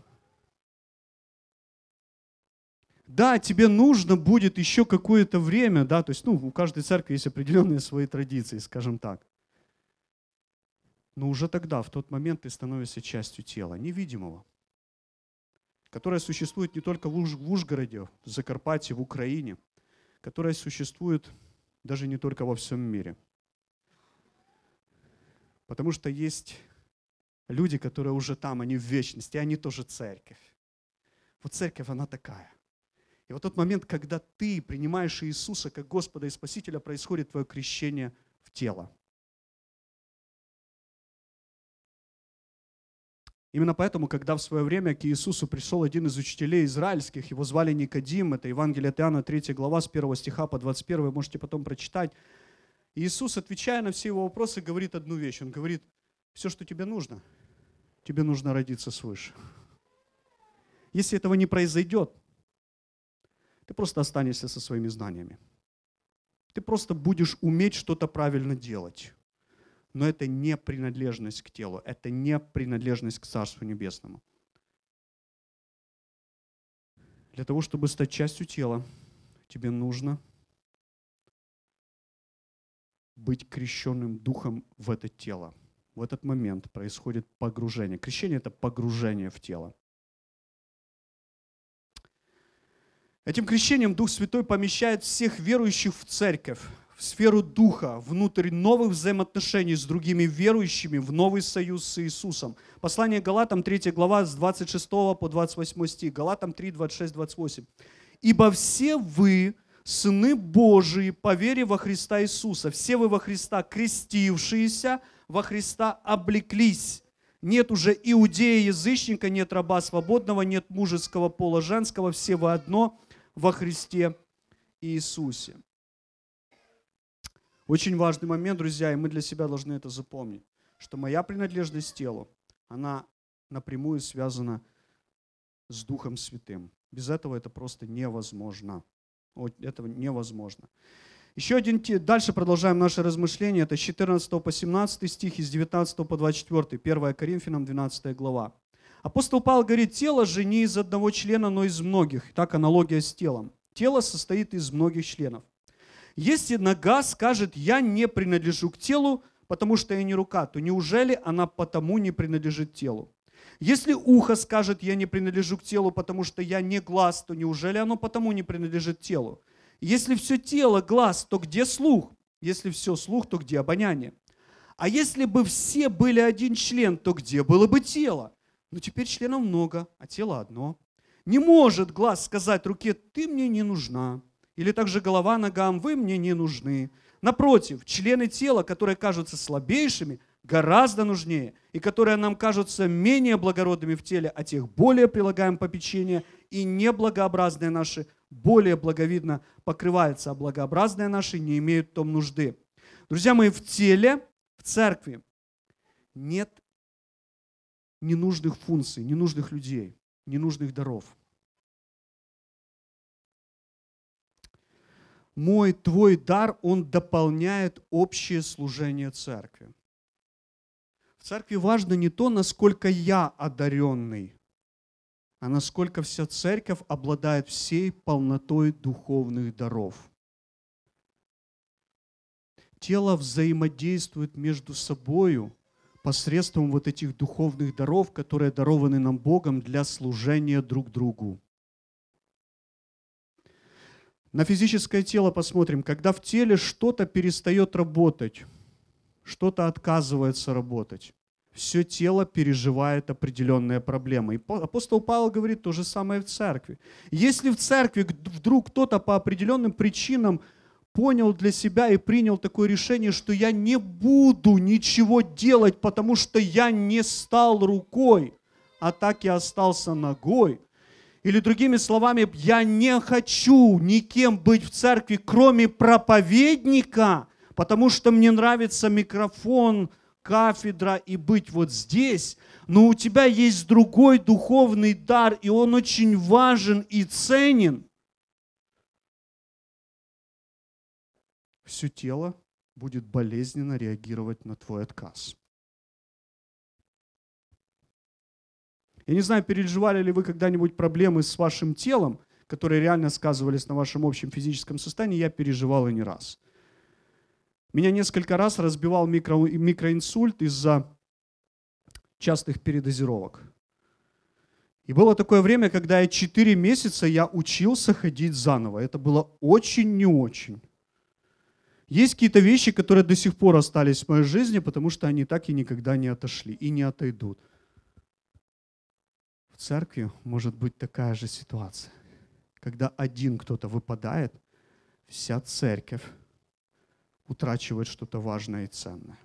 Да, тебе нужно будет еще какое-то время, да, то есть, ну, у каждой церкви есть определенные свои традиции, скажем так. Но уже тогда, в тот момент, ты становишься частью тела, невидимого, которое существует не только в Уж- в Ужгороде, в Закарпатье, в Украине, которое существует даже не только во всем мире. Потому что есть люди, которые уже там, они в вечности, и они тоже церковь. Вот церковь, она такая. И вот тот момент, когда ты принимаешь Иисуса как Господа и Спасителя, происходит твое крещение в тело. Именно поэтому, когда в свое время к Иисусу пришел один из учителей израильских, его звали Никодим, это Евангелие от Иоанна, третья глава, с первого стиха по двадцать первый, можете потом прочитать. Иисус, отвечая на все его вопросы, говорит одну вещь. Он говорит, все, что тебе нужно, тебе нужно родиться свыше. Если этого не произойдет, ты просто останешься со своими знаниями. Ты просто будешь уметь что-то правильно делать. Но это не принадлежность к телу, это не принадлежность к Царству Небесному. Для того, чтобы стать частью тела, тебе нужно быть крещенным Духом в это тело. В этот момент происходит погружение. Крещение – это погружение в тело. Этим крещением Дух Святой помещает всех верующих в церковь, в сферу Духа, внутрь новых взаимоотношений с другими верующими, в новый союз с Иисусом. Послание Галатам, третья глава, с двадцать шестого по двадцать восьмой стих. Галатам три, двадцать шесть двадцать восемь. «Ибо все вы, сыны Божии, по вере во Христа Иисуса, все вы во Христа крестившиеся, во Христа облеклись». Нет уже иудея, язычника, нет раба свободного, нет мужеского пола, женского, все вы одно». Во Христе Иисусе. Очень важный момент, друзья, и мы для себя должны это запомнить, что моя принадлежность к телу, она напрямую связана с Духом Святым. Без этого это просто невозможно. Вот этого невозможно. Еще один, дальше продолжаем наше размышление, это с четырнадцатого по семнадцатый стих и с девятнадцатого по двадцать четвёртый, первое Коринфянам, двенадцатая глава. Апостол Павел говорит, тело же не из одного члена, но из многих. Так аналогия с телом. Тело состоит из многих членов. Если нога скажет, я не принадлежу к телу, потому что я не рука, то неужели она потому не принадлежит телу? Если ухо скажет, я не принадлежу к телу, потому что я не глаз, то неужели оно потому не принадлежит телу? Если все тело глаз, то где слух? Если все слух, то где обоняние? А если бы все были один член, то где было бы тело? Но теперь членов много, а тело одно. Не может глаз сказать руке, ты мне не нужна. Или также голова ногам, вы мне не нужны. Напротив, члены тела, которые кажутся слабейшими, гораздо нужнее, и которые нам кажутся менее благородными в теле, а тех более прилагаем попечение, и неблагообразные наши более благовидно покрываются, а благообразные наши не имеют в том нужды. Друзья мои, в теле, в церкви нет ненужных функций, ненужных людей, ненужных даров. Мой, твой дар, он дополняет общее служение церкви. В церкви важно не то, насколько я одаренный, а насколько вся церковь обладает всей полнотой духовных даров. Тело взаимодействует между собою посредством вот этих духовных даров, которые дарованы нам Богом для служения друг другу. На физическое тело посмотрим. Когда в теле что-то перестает работать, что-то отказывается работать, все тело переживает определенные проблемы. И апостол Павел говорит то же самое в церкви. Если в церкви вдруг кто-то по определенным причинам понял для себя и принял такое решение, что я не буду ничего делать, потому что я не стал рукой. а так и остался нагой. Или другими словами, я не хочу никем быть в церкви, кроме проповедника, потому что мне нравится микрофон, кафедра и быть вот здесь. Но у тебя есть другой духовный дар, и он очень важен и ценен. Все тело будет болезненно реагировать на твой отказ. Я не знаю, переживали ли вы когда-нибудь проблемы с вашим телом, которые реально сказывались на вашем общем физическом состоянии. Я переживал и не раз. Меня несколько раз разбивал микро, микроинсульт из-за частых передозировок. И было такое время, когда я четыре месяца я учился ходить заново. Это было очень не очень. Есть какие-то вещи, которые до сих пор остались в моей жизни, потому что они так и никогда не отошли и не отойдут. В церкви может быть такая же ситуация. Когда один кто-то выпадает, вся церковь утрачивает что-то важное и ценное.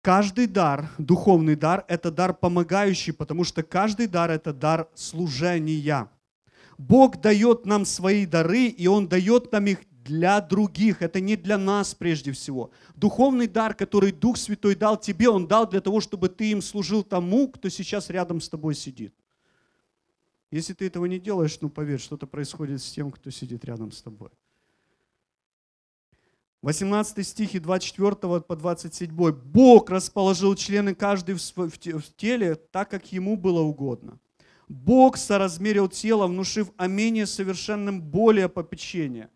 Каждый дар, духовный дар, это дар помогающий, потому что каждый дар это дар служения. Бог дает нам свои дары, и Он дает нам их для других. Это не для нас прежде всего. Духовный дар, который Дух Святой дал тебе, Он дал для того, чтобы ты им служил тому, кто сейчас рядом с тобой сидит. Если ты этого не делаешь, ну поверь, что-то происходит с тем, кто сидит рядом с тобой. восемнадцатый стихи двадцать четыре по двадцать семь. Бог расположил члены каждый в теле так, как ему было угодно. Бог соразмерил тело, внушив о менее совершенным более попечение,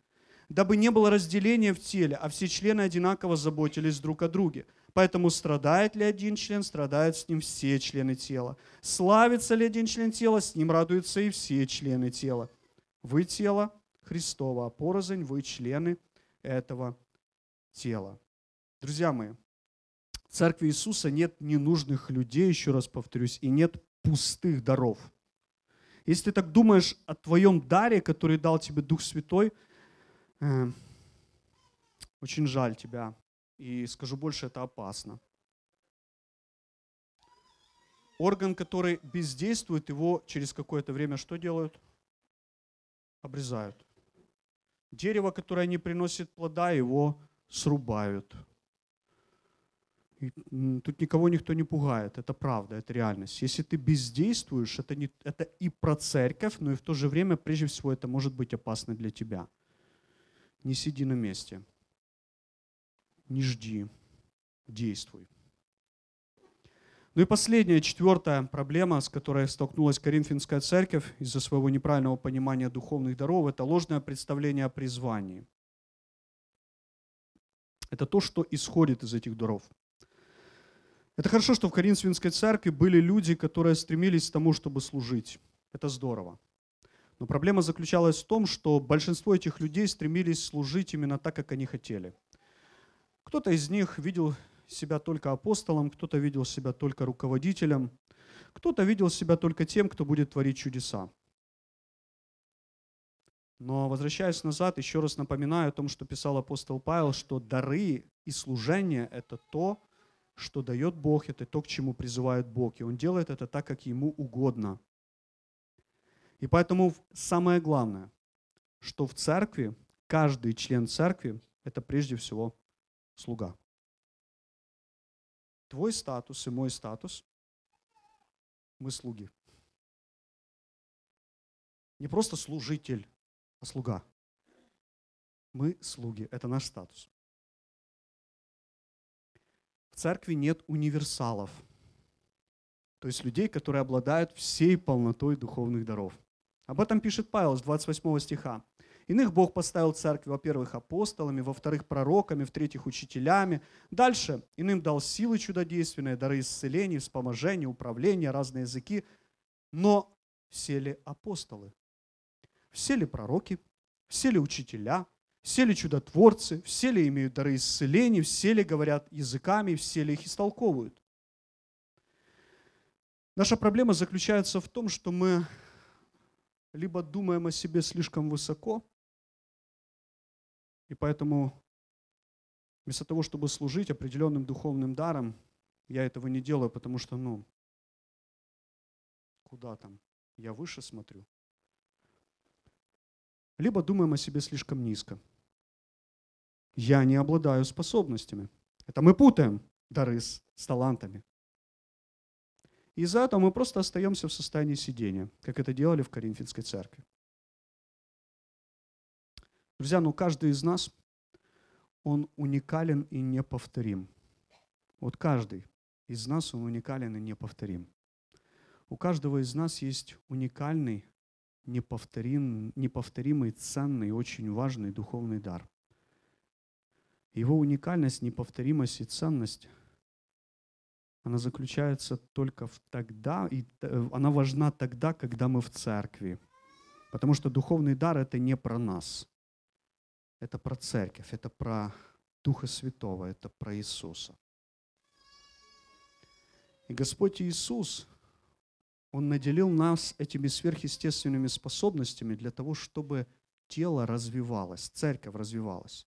дабы не было разделения в теле, а все члены одинаково заботились друг о друге. Поэтому страдает ли один член, страдают с ним все члены тела. Славится ли один член тела, с ним радуются и все члены тела. Вы тело Христово, а порознь вы члены этого тела. Друзья мои, в церкви Иисуса нет ненужных людей, еще раз повторюсь, и нет пустых даров. Если ты так думаешь о твоем даре, который дал тебе Дух Святой, э, очень жаль тебя. И скажу больше, это опасно. Орган, который бездействует, его через какое-то время что делают? Обрезают. Дерево, которое не приносит плода, его срубают. И тут никого никто не пугает, это правда, это реальность. Если ты бездействуешь, это, не, это и про церковь, но и в то же время, прежде всего, это может быть опасно для тебя. Не сиди на месте, не жди, действуй. Ну и последняя, четвертая проблема, с которой столкнулась Коринфянская церковь из-за своего неправильного понимания духовных даров, это ложное представление о призвании. Это то, что исходит из этих даров. Это хорошо, что в Коринфянской церкви были люди, которые стремились к тому, чтобы служить. Это здорово. Но проблема заключалась в том, что большинство этих людей стремились служить именно так, как они хотели. Кто-то из них видел себя только апостолом, кто-то видел себя только руководителем, кто-то видел себя только тем, кто будет творить чудеса. Но, возвращаясь назад, еще раз напоминаю о том, что писал апостол Павел, что дары и служение – это то, что дает Бог, это то, к чему призывает Бог. И Он делает это так, как Ему угодно. И поэтому самое главное, что в церкви, каждый член церкви – это прежде всего слуга. Твой статус и мой статус – мы слуги. Не просто служитель, а слуга. Мы слуги, это наш статус. В церкви нет универсалов, то есть людей, которые обладают всей полнотой духовных даров. Об этом пишет Павел с двадцать восьмого стиха. Иных Бог поставил церкви, во-первых, апостолами, во-вторых, пророками, в-третьих, учителями. Дальше иным дал силы чудодейственные, дары исцеления, вспоможения, управления, разные языки. Но все ли апостолы? Все ли пророки, все ли учителя, все ли чудотворцы, все ли имеют дары исцеления, все ли говорят языками, все ли их истолковывают? Наша проблема заключается в том, что мы либо думаем о себе слишком высоко, и поэтому вместо того, чтобы служить определенным духовным даром, я этого не делаю, потому что, ну, Куда там? Я выше смотрю. Либо думаем о себе слишком низко. Я не обладаю способностями. Это мы путаем дары с, с талантами. Из-за этого мы просто остаемся в состоянии сидения, как это делали в Коринфянской церкви. Друзья, ну каждый из нас, он уникален и неповторим. Вот каждый из нас, он уникален и неповторим. У каждого из нас есть уникальный, неповторим, неповторимый, ценный, очень важный духовный дар. Его уникальность, неповторимость и ценность, она заключается только в тогда, и она важна тогда, когда мы в церкви. Потому что духовный дар — это не про нас. Это про церковь, это про Духа Святого, это про Иисуса. И Господь Иисус, Он наделил нас этими сверхъестественными способностями для того, чтобы тело развивалось, церковь развивалась.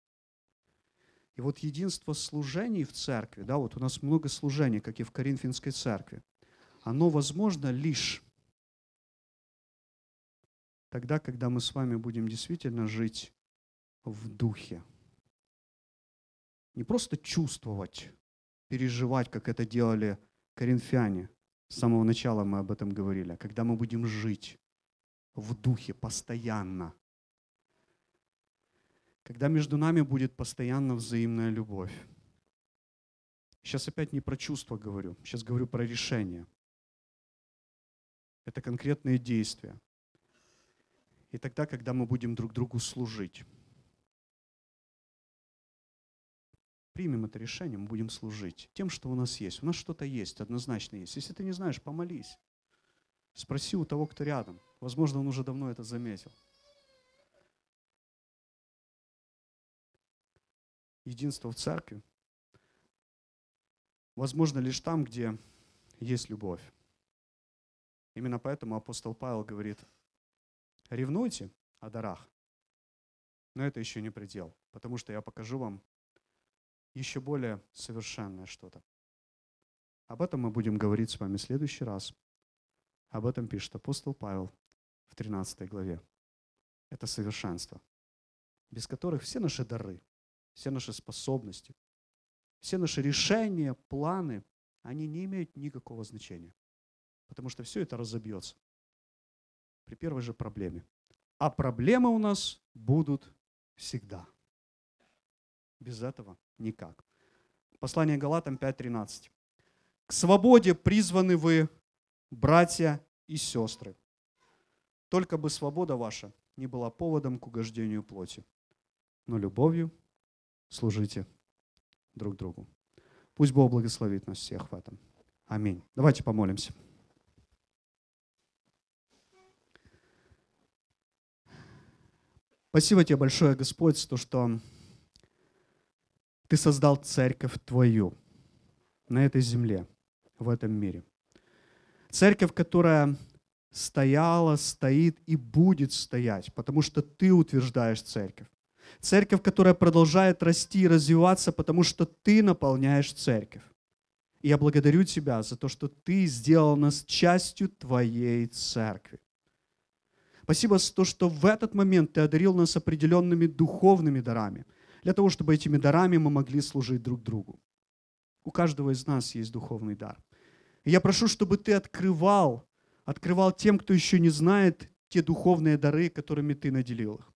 И вот единство служений в церкви, да, вот у нас много служений, как и в Коринфянской церкви, оно возможно лишь тогда, когда мы с вами будем действительно жить в духе. Не просто чувствовать, переживать, как это делали коринфяне. С самого начала мы об этом говорили. Когда мы будем жить в духе постоянно. Когда между нами будет постоянно взаимная любовь. Сейчас опять не про чувства говорю. Сейчас говорю про решение. Это конкретные действия. И тогда, когда мы будем друг другу служить. Примем это решение, мы будем служить тем, что у нас есть. У нас что-то есть, однозначно есть. Если ты не знаешь, помолись. Спроси у того, кто рядом. Возможно, он уже давно это заметил. Единство в церкви возможно лишь там, где есть любовь. Именно поэтому апостол Павел говорит, ревнуйте о дарах, но это еще не предел, потому что я покажу вам еще более совершенное что-то. Об этом мы будем говорить с вами в следующий раз. Об этом пишет апостол Павел в тринадцатой главе. Это совершенство, без которых все наши дары, все наши способности, все наши решения, планы, они не имеют никакого значения, потому что все это разобьется при первой же проблеме. А проблемы у нас будут всегда. Без этого никак. Послание Галатам пять тринадцать. К свободе призваны вы, братья и сестры. Только бы свобода ваша не была поводом к угождению плоти, но любовью служите друг другу. Пусть Бог благословит нас всех в этом. Аминь. Давайте помолимся. Спасибо тебе большое, Господь, за то, что Ты создал церковь Твою на этой земле, в этом мире. Церковь, которая стояла, стоит и будет стоять, потому что Ты утверждаешь церковь. Церковь, которая продолжает расти и развиваться, потому что Ты наполняешь церковь. И я благодарю Тебя за то, что Ты сделал нас частью Твоей церкви. Спасибо за то, что в этот момент Ты одарил нас определенными духовными дарами, для того, чтобы этими дарами мы могли служить друг другу. У каждого из нас есть духовный дар. И я прошу, чтобы Ты открывал, открывал тем, кто еще не знает, те духовные дары, которыми Ты наделил их.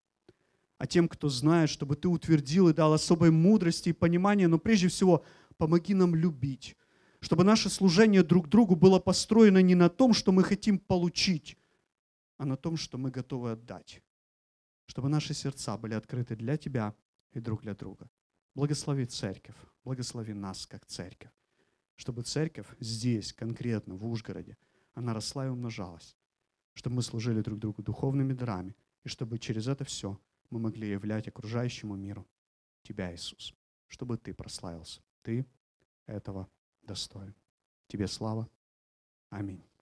А тем, кто знает, чтобы Ты утвердил и дал особой мудрости и понимания, но прежде всего помоги нам любить, чтобы наше служение друг другу было построено не на том, что мы хотим получить, а на том, что мы готовы отдать. Чтобы наши сердца были открыты для Тебя и друг для друга. Благослови церковь, благослови нас как церковь, чтобы церковь здесь, конкретно, в Ужгороде, она росла и умножалась, чтобы мы служили друг другу духовными дарами, и чтобы через это все мы могли являть окружающему миру Тебя, Иисус, чтобы Ты прославился. Ты этого достоин. Тебе слава. Аминь.